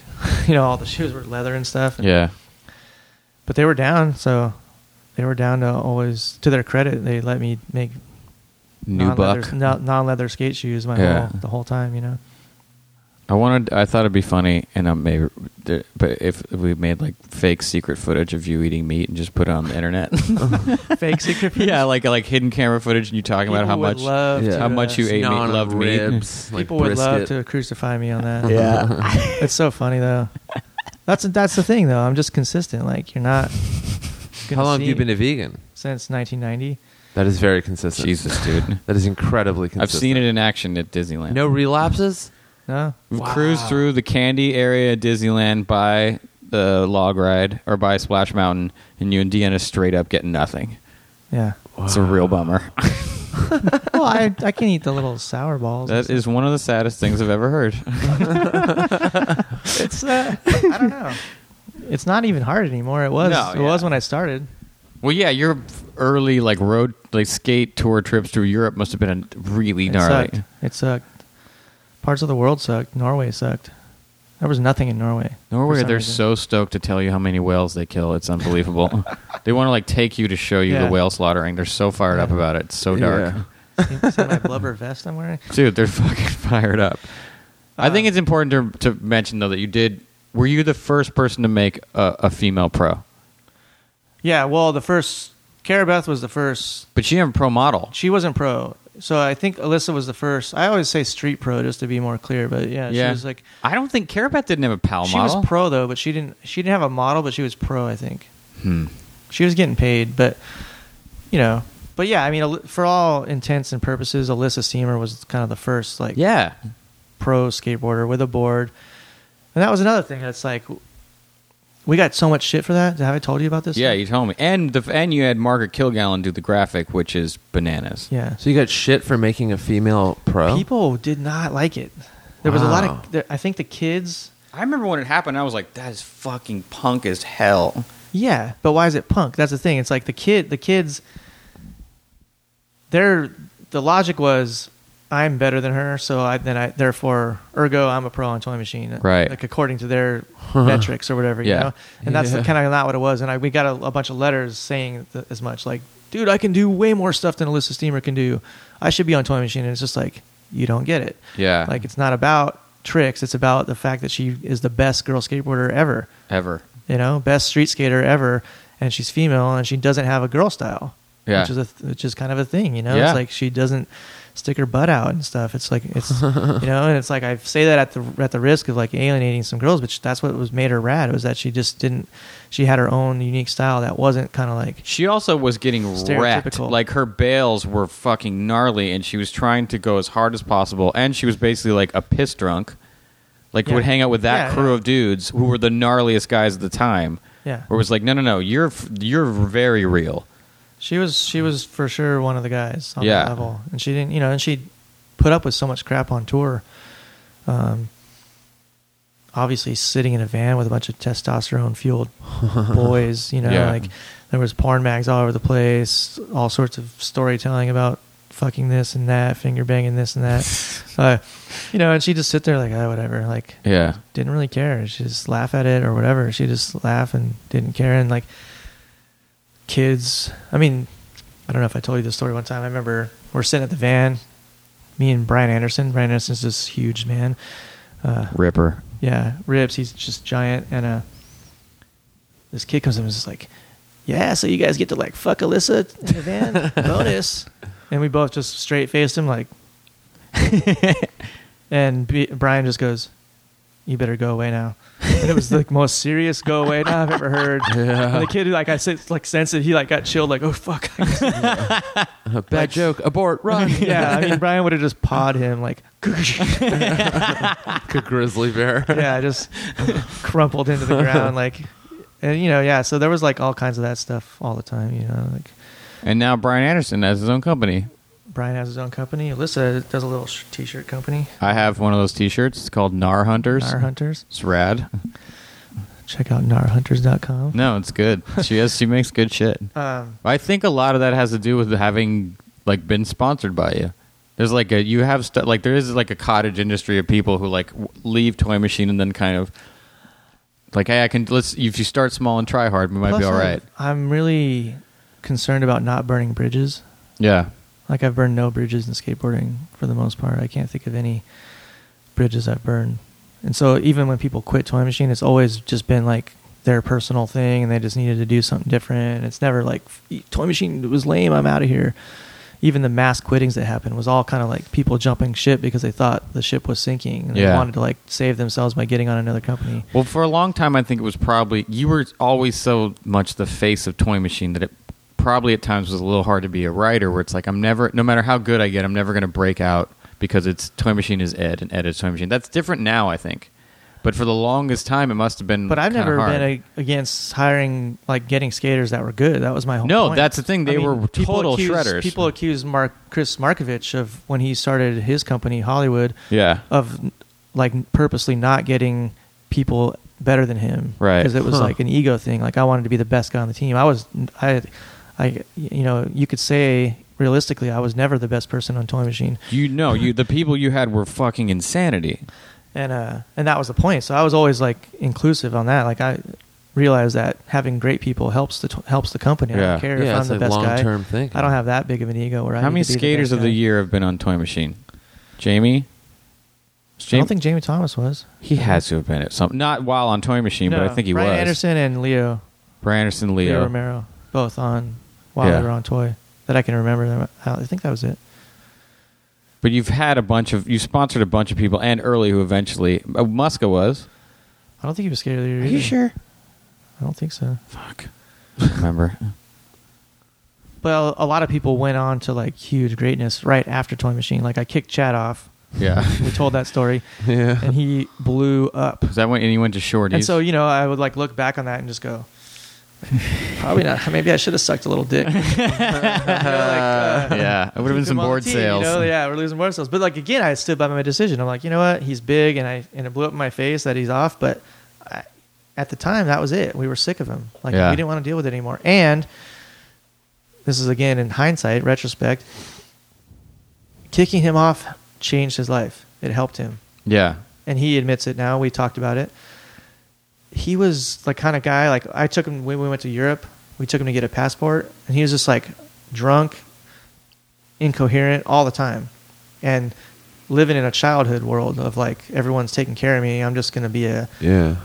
you know, all the shoes were leather and stuff. And, yeah. But they were down. So they were down to always, to their credit, they let me make non-leather skate shoes the whole time, you know? I thought it'd be funny, and but if we made like fake secret footage of you eating meat and just put it on the internet, fake secret footage? Yeah, like hidden camera footage, and you talking people about how much you ate meat, loved ribs, meat. Like people brisket. Would love to crucify me on that. Yeah, it's so funny though. That's the thing though. I'm just consistent. Like you're not. How long have you been a vegan? Since 1990. That is very consistent. Jesus, dude, that is incredibly consistent. I've seen it in action at Disneyland. No relapses. No. Wow. Cruised through the candy area at Disneyland by the log ride or by Splash Mountain, and you and Deanna straight up get nothing. Yeah. Wow. It's a real bummer. Well, I can eat the little sour balls. That is one of the saddest things I've ever heard. It's I don't know. It's not even hard anymore. It was when I started. Well, yeah, your early like road like skate tour trips through Europe must have been really gnarly. It sucked. Parts of the world sucked. Norway sucked. There was nothing in Norway. They're so stoked to tell you how many whales they kill. It's unbelievable. They want to like take you to show you the whale slaughtering. They're so fired up about it. It's so dark. Yeah. See my blubber vest I'm wearing? Dude, they're fucking fired up. I think it's important to mention, though, that you did... Were you the first person to make a female pro? Yeah, well, the first... Cara Beth was the first... But she wasn't pro model. She wasn't pro. So I think Alyssa was the first. I always say street pro just to be more clear, but yeah. She was like... I don't think... Cara Beth didn't have a pal model. She was pro, though, but she didn't have a model, but she was pro, I think. She was getting paid, but, you know... But yeah, I mean, for all intents and purposes, Alyssa Seamer was kind of the first, like... Yeah. Pro skateboarder with a board. And that was another thing that's like... We got so much shit for that. Have I told you about this? Yeah, you told me. And you had Margaret Kilgallen do the graphic, which is bananas. Yeah. So you got shit for making a female pro? People did not like it. There was a lot of... I think the kids... I remember when it happened, I was like, that is fucking punk as hell. Yeah, but why is it punk? That's the thing. It's like the kids... The logic was, I'm better than her, so therefore, ergo, I'm a pro on Toy Machine. Right. Like, according to their metrics or whatever, you know? And that's kind of not what it was. And we got a bunch of letters saying as much, like, dude, I can do way more stuff than Alyssa Steamer can do. I should be on Toy Machine. And it's just like, you don't get it. Yeah. Like, it's not about tricks. It's about the fact that she is the best girl skateboarder ever. Ever. You know? Best street skater ever. And she's female, and she doesn't have a girl style. Yeah. Which is kind of a thing, you know? Yeah. It's like she doesn't stick her butt out and stuff. It's like, it's, you know, and it's like I say that at the risk of like alienating some girls, but that's what was made her rad, was that she just didn't, she had her own unique style that wasn't kind of like... She also was getting wrecked. Like her bails were fucking gnarly, and she was trying to go as hard as possible, and she was basically like a piss drunk. Like would hang out with that crew of dudes who were the gnarliest guys at the time. Yeah. Where it was like, no, you're very real. She was for sure one of the guys on that level, and she didn't, you know, and she put up with so much crap on tour. Obviously, sitting in a van with a bunch of testosterone-fueled boys, you know, like there was porn mags all over the place, all sorts of storytelling about fucking this and that, finger banging this and that, you know, and she just sit there like, oh, whatever, like, didn't really care. She just laugh at it or whatever. She just laugh and didn't care, and like. Kids, I mean, I don't know if I told you this story one time. I remember we're sitting at the van, me and Brian Anderson. Brian Anderson's this huge man. Ripper. Yeah, rips. He's just giant. And this kid comes in and is just like, yeah, so you guys get to like fuck Alyssa in the van? Bonus. And we both just straight faced him like. And Brian just goes, you better go away now. And it was the most serious go away now I've ever heard. Yeah. And the kid, like I said, like sensed it. He like got chilled, like, oh fuck. Bad like, joke. Abort. Run. Yeah. I mean, Brian would have just pawed him like a grizzly bear. Yeah, just crumpled into the ground, like, and you know, yeah. So there was like all kinds of that stuff all the time, you know, like. And now Brian Anderson has his own company. Brian has his own company. Alyssa does a little t-shirt company. I have one of those t-shirts. It's called Nar Hunters. Nar Hunters. It's rad. Check out narhunters.com. No, it's good. She makes good shit. I think a lot of that has to do with having like been sponsored by you. There's like a you have stuff like there is like a cottage industry of people who like leave Toy Machine and then kind of like, hey, I can let's if you start small and try hard, we might be all right. I'm really concerned about not burning bridges. Yeah. Like, I've burned no bridges in skateboarding for the most part. I can't think of any bridges I've burned. And so even when people quit Toy Machine, it's always just been, like, their personal thing, and they just needed to do something different. It's never like, Toy Machine was lame, I'm out of here. Even the mass quittings that happened was all kind of like people jumping ship because they thought the ship was sinking. And they wanted to, like, save themselves by getting on another company. Well, for a long time, I think it was probably... You were always so much the face of Toy Machine that it... probably at times was a little hard to be a writer where it's like I'm never, no matter how good I get, I'm never going to break out because it's Toy Machine is Ed and Ed is Toy Machine. That's different now, I think. But for the longest time, it must have been. But I've never been against hiring, like getting skaters that were good. That was my whole point. No, that's the thing. They were total shredders. People accused Chris Markovich of when he started his company, Hollywood, of like purposely not getting people better than him, right? Because it was like an ego thing. Like I wanted to be the best guy on the team. I you know, you could say realistically I was never the best person on Toy Machine. You know, the people you had were fucking insanity. And that was the point. So I was always like inclusive on that. Like I realized that having great people helps the company. Yeah. I don't care if I'm the best guy. Yeah, long-term thing. I don't have that big of an ego. How many skaters of the year have been on Toy Machine? Jamie? I don't think Jamie Thomas was. He has to have been at some... Not while on Toy Machine, but I think he was. Brian Anderson and Leo. Brian Anderson, Leo Romero. Both on while they were on Toy. That I can remember them. I think that was it. But you've had a bunch of... You sponsored a bunch of people and early who eventually... Muska was. I don't think he was scared of the year. Are you sure? I don't think so. Fuck. I don't remember. Well, a lot of people went on to like huge greatness right after Toy Machine. Like I kicked Chad off. Yeah. We told that story. Yeah. And he blew up. Because that went, and he went to Shorties. And so, you know, I would like look back on that and just go, probably not. Maybe I should have sucked a little dick. It would have been some board sales. You know? Yeah, we're losing board sales. But like, again, I stood by my decision. I'm like, you know what? He's big, and it blew up in my face that he's off. But at the time, that was it. We were sick of him. Like, we didn't want to deal with it anymore. And this is, again, in hindsight, retrospect, kicking him off changed his life. It helped him. Yeah. And he admits it now. We talked about it. He was the kind of guy, like, I took him when we went to Europe. We took him to get a passport, and he was just, like, drunk, incoherent all the time. And living in a childhood world of, like, everyone's taking care of me. I'm just going to be a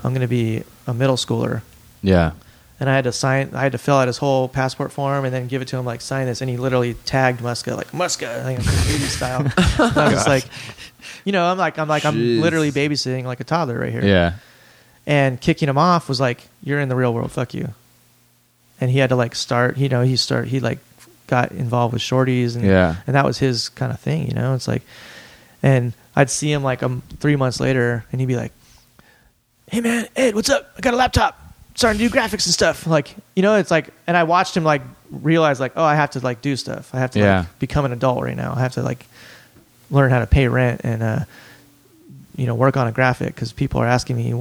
middle schooler. Yeah. And I had to fill out his whole passport form and then give it to him, like, sign this. And he literally tagged Muska, like, Muska, I think it's baby style. And I was just like, you know, I'm like, I'm literally babysitting like a toddler right here. Yeah. And kicking him off was like, you're in the real world, fuck you. And he had to like start, you know, he like got involved with Shorties and that was his kind of thing, you know, it's like, and I'd see him like 3 months later and he'd be like, hey man, Ed, what's up? I got a laptop. Starting to do graphics and stuff. Like, you know, it's like, and I watched him like realize like, oh, I have to like do stuff. I have to like become an adult right now. I have to like learn how to pay rent and, you know, work on a graphic because people are asking me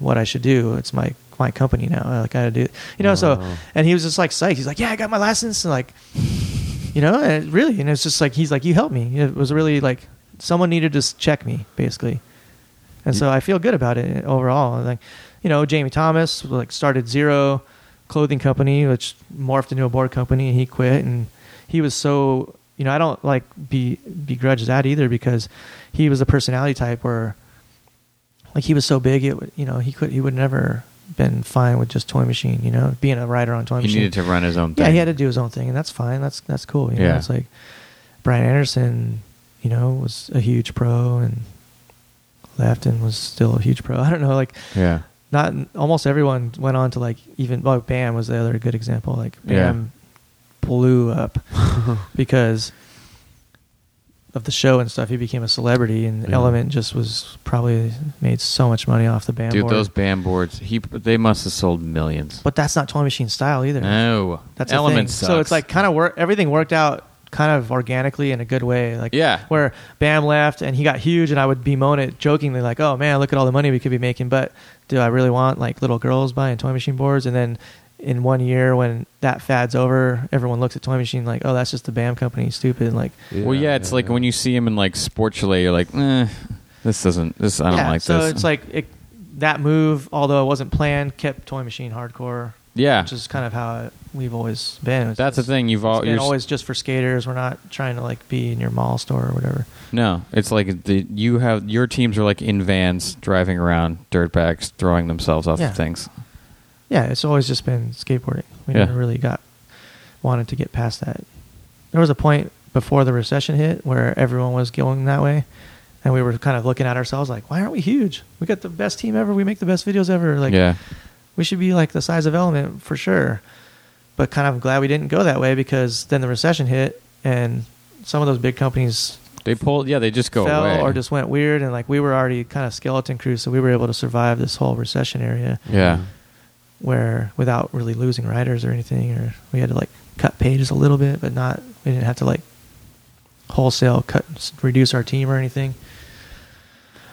what I should do. It's my company now. I gotta do it. You know, so, and he was just like psyched. He's like, yeah, I got my license. And like, you know, and really, and it's just like, he's like, you helped me. It was really like someone needed to check me basically. And so I feel good about it overall. Like, you know, Jamie Thomas like started Zero Clothing Company, which morphed into a board company, and he quit. And he was so, you know, I don't like begrudge that either because he was a personality type where like he was so big, it, you know, he would never been fine with just Toy Machine, you know, being a writer on Toy Machine. He needed to run his own thing. Yeah, he had to do his own thing, and that's fine. That's cool. You know, it's like Brian Anderson, you know, was a huge pro and left and was still a huge pro. I don't know, like not almost everyone went on to like even Bam was the other good example. Like Bam blew up because of the show and stuff. He became a celebrity, and Element just was probably made so much money off the Bam board. Dude, those Bam boards, they must have sold millions. But that's not Toy Machine style either. No, that's Element sucks. So it's like kind of everything worked out kind of organically in a good way. Like where Bam left and he got huge, and I would bemoan it jokingly, like, "Oh man, look at all the money we could be making." But do I really want like little girls buying Toy Machine boards? And then in 1 year, when that fad's over, everyone looks at Toy Machine like, "Oh, that's just the Bam company, stupid." And like, it's like when you see him in like sports chalet, you're like, "I don't like this." So it's like that move, although it wasn't planned, kept Toy Machine hardcore. Yeah, which is kind of how we've always been. That's the thing. It's always just for skaters. We're not trying to like be in your mall store or whatever. No, it's like you have your teams are like in vans driving around, dirtbags throwing themselves off of things. Yeah, it's always just been skateboarding. We never really wanted to get past that. There was a point before the recession hit where everyone was going that way, and we were kind of looking at ourselves like, why aren't we huge? We got the best team ever. We make the best videos ever. Like, we should be like the size of Element for sure, but kind of glad we didn't go that way because then the recession hit and some of those big companies they just fell away or just went weird, and like we were already kind of skeleton crew, so we were able to survive this whole recession area where without really losing writers or anything, or we had to like cut pages a little bit, but we didn't have to like wholesale reduce our team or anything.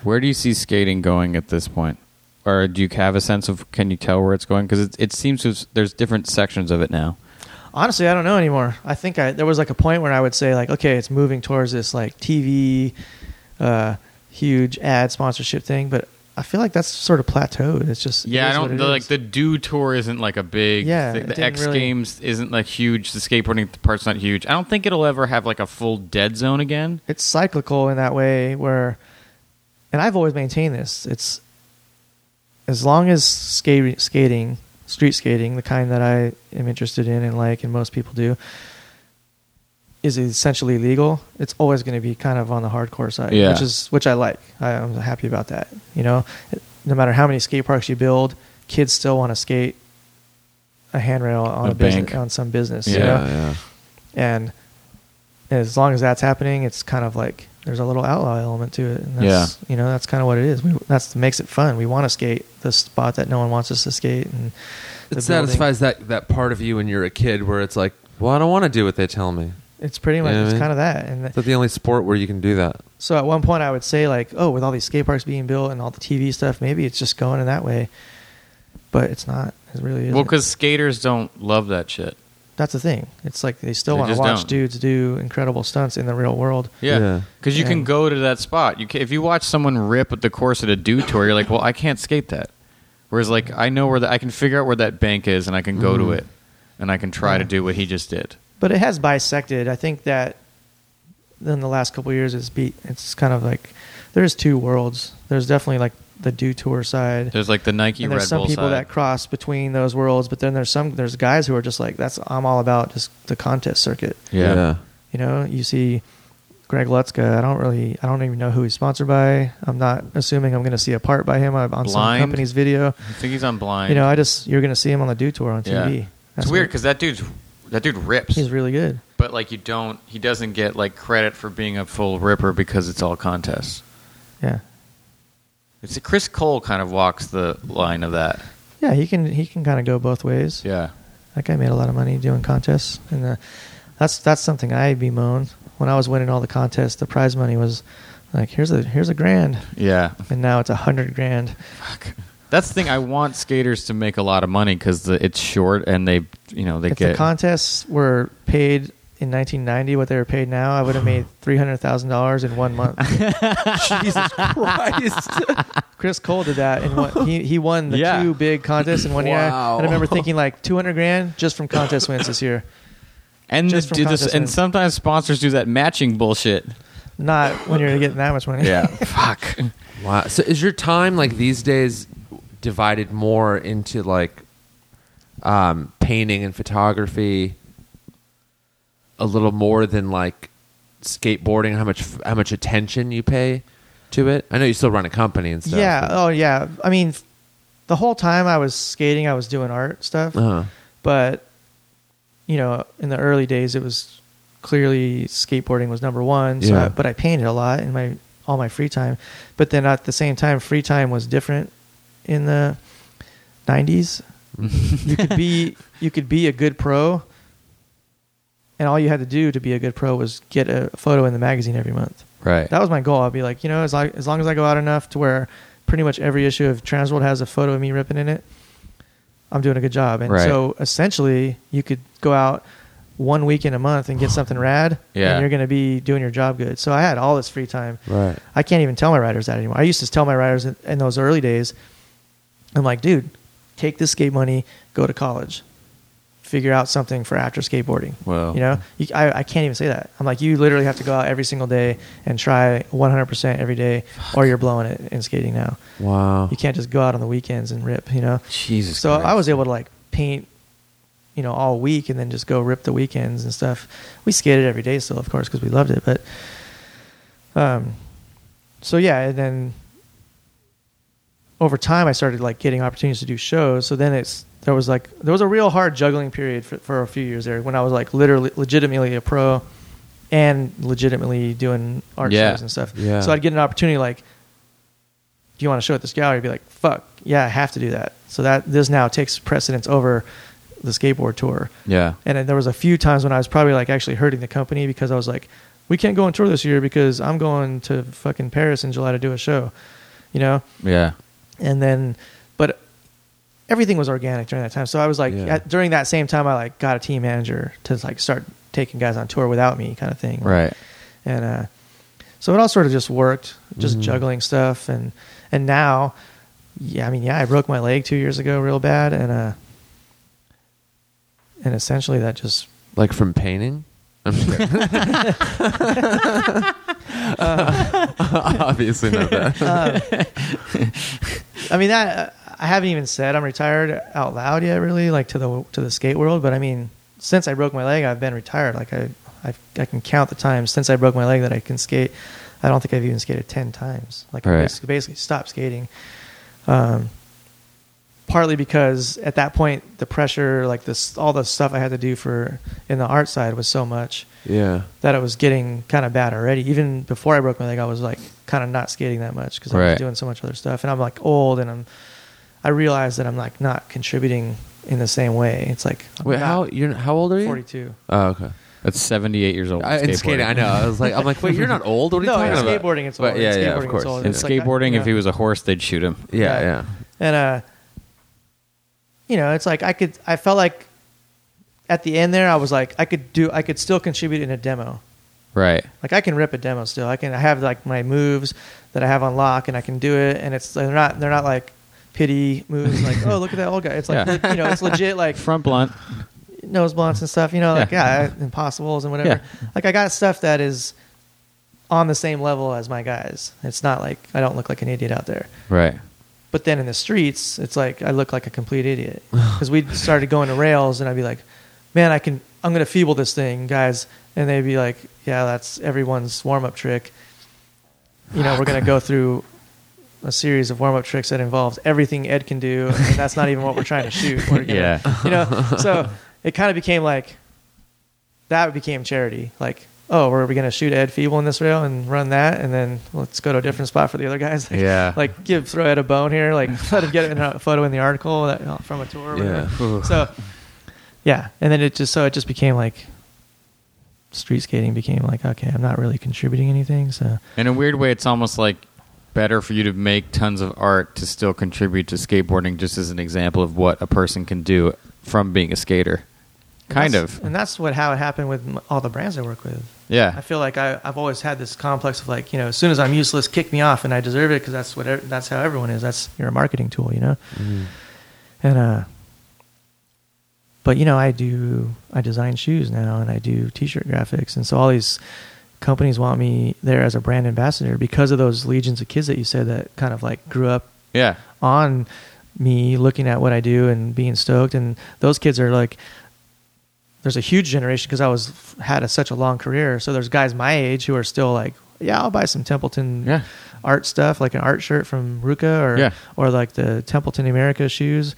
Where do you see skating going at this point? Or do you have a sense of, can you tell where it's going? Because it seems there's different sections of it now. Honestly, I don't know anymore. I think there was like a point where I would say like, okay, it's moving towards this like TV, huge ad sponsorship thing, but I feel like that's sort of plateaued. It's just the Do Tour isn't like a big thing. The X really... Games isn't like huge. The skateboarding part's not huge. I don't think it'll ever have like a full dead zone again. It's cyclical in that way where, and I've always maintained this, it's as long as skating, street skating, the kind that I am interested in and like, and most people do, is essentially legal, it's always going to be kind of on the hardcore side, which I like. I'm happy about that. You know, no matter how many skate parks you build, kids still want to skate a handrail on a business, on some business. Yeah, you know? Yeah. And as long as that's happening, it's kind of like there's a little outlaw element to it. And that's, you know, that's kind of what it is. That's what makes it fun. We want to skate the spot that no one wants us to skate, and it satisfies that part of you when you're a kid where it's like, well, I don't want to do what they tell me. It's pretty much kind of that. And that's the only sport where you can do that. So at one point I would say like, oh, with all these skate parks being built and all the TV stuff, maybe it's just going in that way. But it's not. It really isn't. Well, because skaters don't love that shit. That's the thing. It's like they still want to watch dudes do incredible stunts in the real world. Yeah. Because you can go to that spot. If you watch someone rip at the course at a Do Tour, you're like, well, I can't skate that. Whereas like I know where I can figure out where that bank is, and I can go to it, and I can try to do what he just did. But it has bisected. I think that in the last couple of years, it's kind of like there's two worlds. There's definitely like the Do Tour side. There's like the Nike Red Bull side. There's some people that cross between those worlds, but then there's guys who are just like, I'm all about just the contest circuit. Yeah. You know, you see Greg Lutzka. I don't even know who he's sponsored by. I'm not assuming I'm going to see a part by him on some company's video. I think he's on Blind. You know, you're going to see him on the Do Tour on TV. Yeah. It's weird because that dude rips. He's really good. But like he doesn't get like credit for being a full ripper because it's all contests. Yeah. It's Chris Cole kind of walks the line of that. Yeah, he can kind of go both ways. Yeah. That guy made a lot of money doing contests, and that's something I bemoan. When I was winning all the contests, the prize money was like here's a $1,000. Yeah. And now it's $100,000. Fuck. That's the thing. I want skaters to make a lot of money because it's short, and if the contests were paid in 1990 what they were paid now, I would have made $300,000 in 1 month. Jesus Christ! Chris Cole did that, and he won the two big contests in 1 year. And I remember thinking like $200,000 just from contest wins this year. And sometimes sponsors do that matching bullshit. Not when you're getting that much money. Yeah. Fuck. Wow. So is your time like these days divided more into like painting and photography a little more than like skateboarding, how much attention you pay to it? I know you still run a company and stuff. Yeah. Oh yeah. I mean, the whole time I was skating, I was doing art stuff. Uh-huh. But you know, in the early days, it was clearly skateboarding was number one. So but I painted a lot in all my free time. But then at the same time, free time was different. In the 90s, you could be a good pro, and all you had to do to be a good pro was get a photo in the magazine every month. Right. That was my goal. I'd be like, you know, as long as I go out enough to where pretty much every issue of Transworld has a photo of me ripping in it, I'm doing a good job. And so essentially, you could go out 1 week in a month and get something rad, and you're going to be doing your job good. So I had all this free time. Right. I can't even tell my writers that anymore. I used to tell my writers in those early days, I'm like, dude, take this skate money, go to college, figure out something for after skateboarding. Well, you know, I can't even say that. I'm like, you literally have to go out every single day and try 100% every day, or you're blowing it in skating now. Wow. You can't just go out on the weekends and rip, you know? Jesus. So Christ. I was able to like paint, you know, all week and then just go rip the weekends and stuff. We skated every day still, of course, because we loved it. But, so yeah, and then over time I started like getting opportunities to do shows. So then there was a real hard juggling period for a few years there when I was like literally legitimately a pro and legitimately doing art shows and stuff. Yeah. So I'd get an opportunity like, do you want to show at this gallery? I'd be like, fuck yeah, I have to do that. So this now takes precedence over the skateboard tour. Yeah. And then there was a few times when I was probably like actually hurting the company because I was like, we can't go on tour this year because I'm going to fucking Paris in July to do a show, you know? Yeah. And then, but everything was organic during that time. So I was like, during that same time, I like got a team manager to like start taking guys on tour without me kind of thing. Right. And So it all sort of just worked, just juggling stuff. And now, I broke my leg 2 years ago real bad. And essentially that just... Like from painting? I'm just kidding. Obviously not that. I haven't even said I'm retired out loud yet, really, like to the skate world. But I mean, since I broke my leg, I've been retired. Like I can count the times since I broke my leg that I can skate. I don't think I've even skated 10 times. Like right. I basically stopped skating. Partly because at that point the pressure, like this, all the stuff I had to do in the art side was so much. Yeah. That it was getting kind of bad already. Even before I broke my leg, I was like kind of not skating that much because I was doing so much other stuff. And I'm like old, and I realized that I'm like not contributing in the same way. It's like, wait, how old are you? 42. Oh, okay. That's 78 years old. It's skating, I know. I'm like, wait, you're not old? What are you talking about? No, skateboarding, it's old. But yeah, of course. And skateboarding, if he was a horse, they'd shoot him. Yeah. And, it's like I felt like at the end there, I was like, I could still contribute in a demo. Right. Like I can rip a demo still. I have like my moves that I have on lock, and I can do it. And it's, they're not like pity moves. Like, oh, look at that old guy. It's like, it's legit. Like front blunt. Nose blunts and stuff, impossibles and whatever. Yeah. Like I got stuff that is on the same level as my guys. It's not like I don't look like an idiot out there. Right. But then in the streets, it's like I look like a complete idiot because we started going to rails, and I'd be like, man, I'm going to feeble this thing, guys. And they'd be like, yeah, that's everyone's warm-up trick. We're going to go through a series of warm-up tricks that involves everything Ed can do, and that's not even what we're trying to shoot. So... It kind of became like that became charity. Like, oh, are we going to shoot Ed feeble in this rail and run that, and then let's go to a different spot for the other guys? Like, yeah. Like throw Ed a bone here. Like let him get a photo in the article from a tour. Yeah. So yeah, and then it just became like street skating became like, okay, I'm not really contributing anything. So in a weird way, it's almost like better for you to make tons of art to still contribute to skateboarding, just as an example of what a person can do from being a skater, kind of. And that's how it happened with all the brands I work with. Yeah. I feel like I've always had this complex of like, as soon as I'm useless, kick me off, and I deserve it because that's how everyone is. You're a marketing tool, And but I design shoes now, and I do t-shirt graphics, and so all these companies want me there as a brand ambassador because of those legions of kids that you said that kind of like grew up on me looking at what I do and being stoked. And those kids are like, there's a huge generation because I had such a long career. So there's guys my age who are still like, yeah, I'll buy some Templeton art stuff, like an art shirt from Ruka or like the Templeton America shoes.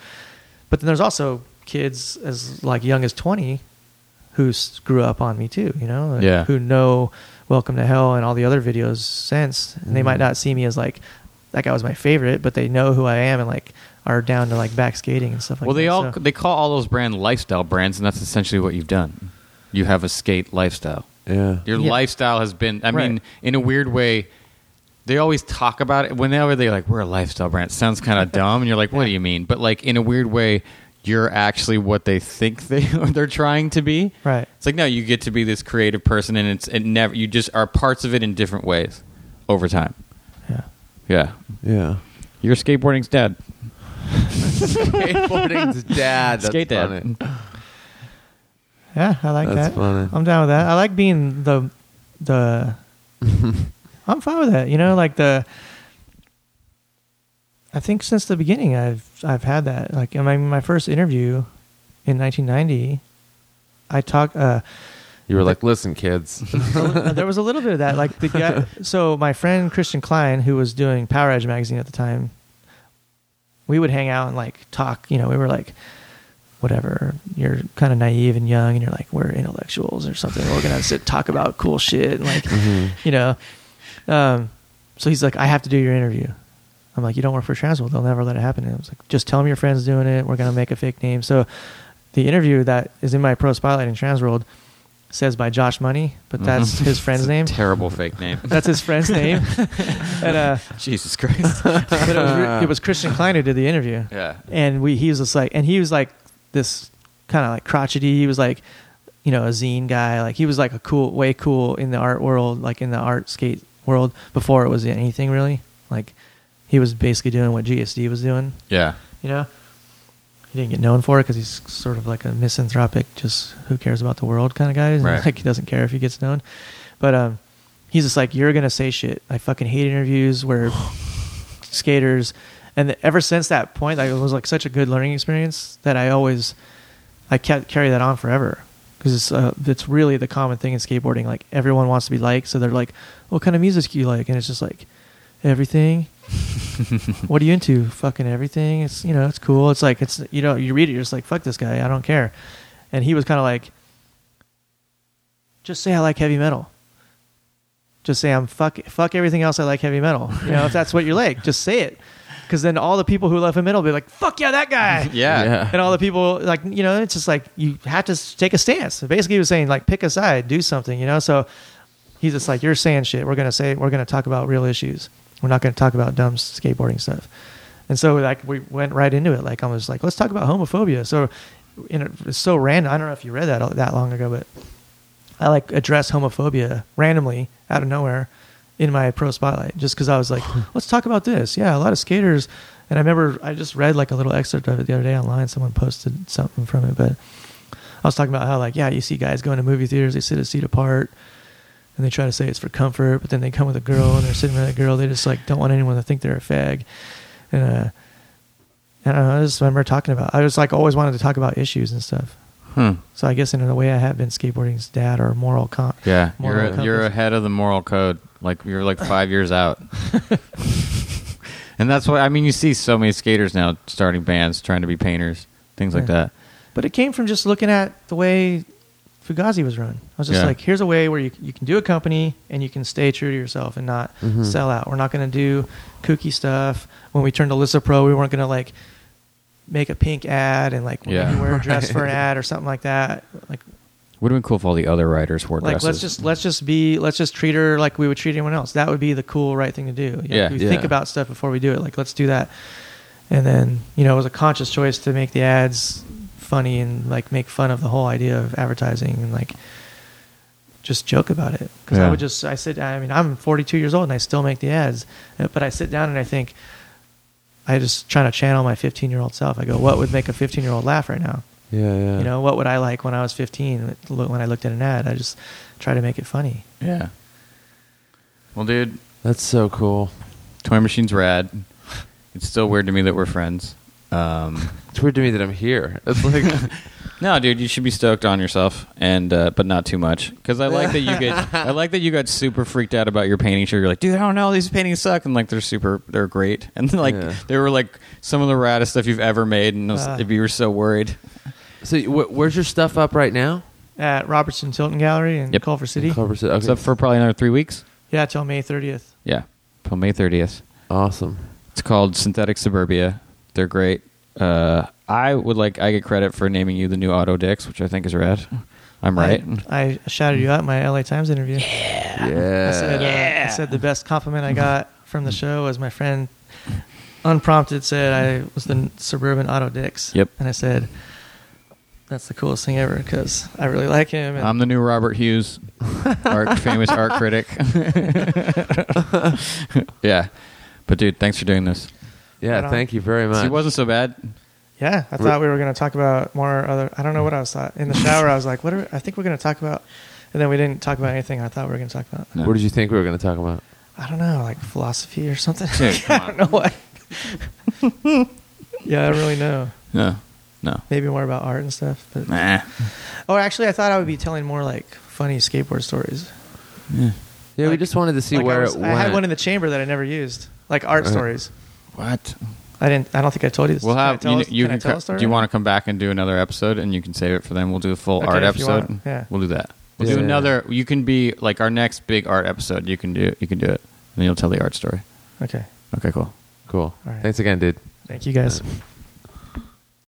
But then there's also kids as like young as 20 who grew up on me too, who know Welcome to Hell and all the other videos since. And they might not see me as like, that guy was my favorite, but they know who I am and like are down to like back skating and stuff like that. Well, they call all those brands lifestyle brands, and that's essentially what you've done. You have a skate lifestyle. Yeah. Your lifestyle has been, I mean, in a weird way, they always talk about it. Whenever they're like, we're a lifestyle brand, it sounds kind of dumb, and you're like, what do you mean? But like in a weird way, you're actually what they think they're trying to be. Right. It's like, no, you get to be this creative person, and you just are parts of it in different ways over time. Yeah. Your skateboarding's dad. Skateboarding's dad. That's skate dad. Funny. Yeah, I like that. Funny. I'm down with that. I like being the. I'm fine with that. Like the. I think since the beginning, I've had that. Like in my first interview, in 1990, I talked. You were like, listen, kids. There was a little bit of that. Like the guy, so my friend Christian Klein, who was doing Power Edge magazine at the time, we would hang out and like talk. We were like, whatever. You're kind of naive and young, and you're like, we're intellectuals or something. We're gonna sit talk about cool shit and like, So he's like, I have to do your interview. I'm like, you don't work for Transworld. They'll never let it happen. And I was like, just tell them your friend's doing it. We're gonna make a fake name. So the interview that is in my Pro Spotlight in Transworld. Says by Josh Money, but that's his friend's name. Terrible fake name. That's his friend's name. And, Jesus Christ! But it was Christian Klein who did the interview. Yeah. And he was this kind of like crotchety. He was like, a zine guy. Like he was like a cool, way cool in the art world, like in the art skate world before it was anything really. Like, he was basically doing what GSD was doing. Yeah. You know? He didn't get known for it because he's sort of like a misanthropic, just who cares about the world kind of guy. Right. Like, he doesn't care if he gets known. But he's just like, you're going to say shit. I fucking hate interviews where skaters... And ever since that point, like, it was like such a good learning experience that I can't carry that on forever, because it's really the common thing in skateboarding. Like, everyone wants to be like, so they're like, what kind of music do you like? And it's just like, everything. What are you into? Fucking everything. It's, you know, it's cool. It's like, it's, you know, you read it, you're just like, fuck this guy, I don't care. And he was kind of like, just say I like heavy metal. Just say fuck everything else, I like heavy metal. You know, if that's what you like, just say it. Because then all the people who love him will be like, fuck yeah, that guy. Yeah. And all the people, like, you know, it's just like, you have to take a stance. Basically, he was saying, like, pick a side, do something, you know? So he's just like, you're saying shit. We're going to talk about real issues. We're not going to talk about dumb skateboarding stuff. And so, like, we went right into it. Like, I was like, let's talk about homophobia. So, you know, it's so random. I don't know if you read that long ago, but I, like, addressed homophobia randomly out of nowhere in my pro spotlight, just because I was like, let's talk about this. Yeah, a lot of skaters. And I remember I just read like a little excerpt of it the other day online. Someone posted something from it, but I was talking about how, like, yeah, you see guys going to movie theaters, they sit a seat apart and they try to say it's for comfort, but then they come with a girl and they're sitting with a girl. They just, like, don't want anyone to think they're a fag. And I don't know, I just remember talking about, I was like, always wanted to talk about issues and stuff. So I guess in a way I have been skateboarding's dad or moral compass. Yeah, you're ahead of the moral code. Like, you're like 5 years out. And that's why, I mean, you see so many skaters now starting bands, trying to be painters, things like that. But it came from just looking at the way Fugazi was run. I was just like, here's a way where you can do a company and you can stay true to yourself and not sell out. We're not going to do kooky stuff. When we turned to Lissa Pro, we weren't going to, like, make a pink ad and, like, wear a dress for an ad or something like that. Like, would have been cool if all the other writers wore dresses. Like, let's just treat her like we would treat anyone else. That would be the cool, right thing to do. You know, think about stuff before we do it. Like, let's do that. And then, you know, it was a conscious choice to make the ads funny and, like, make fun of the whole idea of advertising and, like, just joke about it. Because I'm 42 years old and I still make the ads, but I sit down and I think, I just trying to channel my 15-year-old self. I go, what would make a 15-year-old laugh right now? Yeah. You know, what would I like when I was 15? When I looked at an ad, I just try to make it funny. Yeah. Well, dude, that's so cool. Toy Machine's rad. It's still weird to me that we're friends. It's weird to me that I'm here. It's like, no, dude, you should be stoked on yourself, and but not too much, because I like that you get. I like that you got super freaked out about your painting show. You're like, dude, I don't know, these paintings suck, and, like, they're great, and then, like, they were like some of the raddest stuff you've ever made, and you were so worried. So where's your stuff up right now? At Roberts and Tilton Gallery in Culver City. Okay. It's up for probably another 3 weeks. Yeah, till May 30th. Yeah, till May 30th. Awesome. It's called Synthetic Suburbia. They're great. I get credit for naming you the new Auto Dicks, which I think is rad. I'm right. I shouted you out in my LA Times interview. Yeah. I said the best compliment I got from the show was my friend, unprompted, said I was the suburban Auto Dicks. Yep. And I said, that's the coolest thing ever, because I really like him. I'm the new Robert Hughes, famous art critic. Yeah. But, dude, thanks for doing this. Yeah, thank you very much. It wasn't so bad. Yeah, I thought we were going to talk about more other... I don't know what I was thought. In the shower, I was like, I think we're going to talk about... And then we didn't talk about anything I thought we were going to talk about. No. What did you think we were going to talk about? I don't know, like philosophy or something. Dude, I don't know what. Yeah, I don't really know. No. Maybe more about art and stuff. But nah. Oh, actually, I thought I would be telling more, like, funny skateboard stories. Yeah, like, we just wanted to see, like, where it went. I had one in the chamber that I never used, like art stories. What? I don't think I told you this. We'll have can I tell a story? Do you want to come back and do another episode, and you can save it for them? We'll do a full art episode. Yeah. We'll do that. We'll do another. You can be like our next big art episode. You can do it, and then you'll tell the art story. Okay. Cool. All right. Thanks again, dude. Thank you, guys.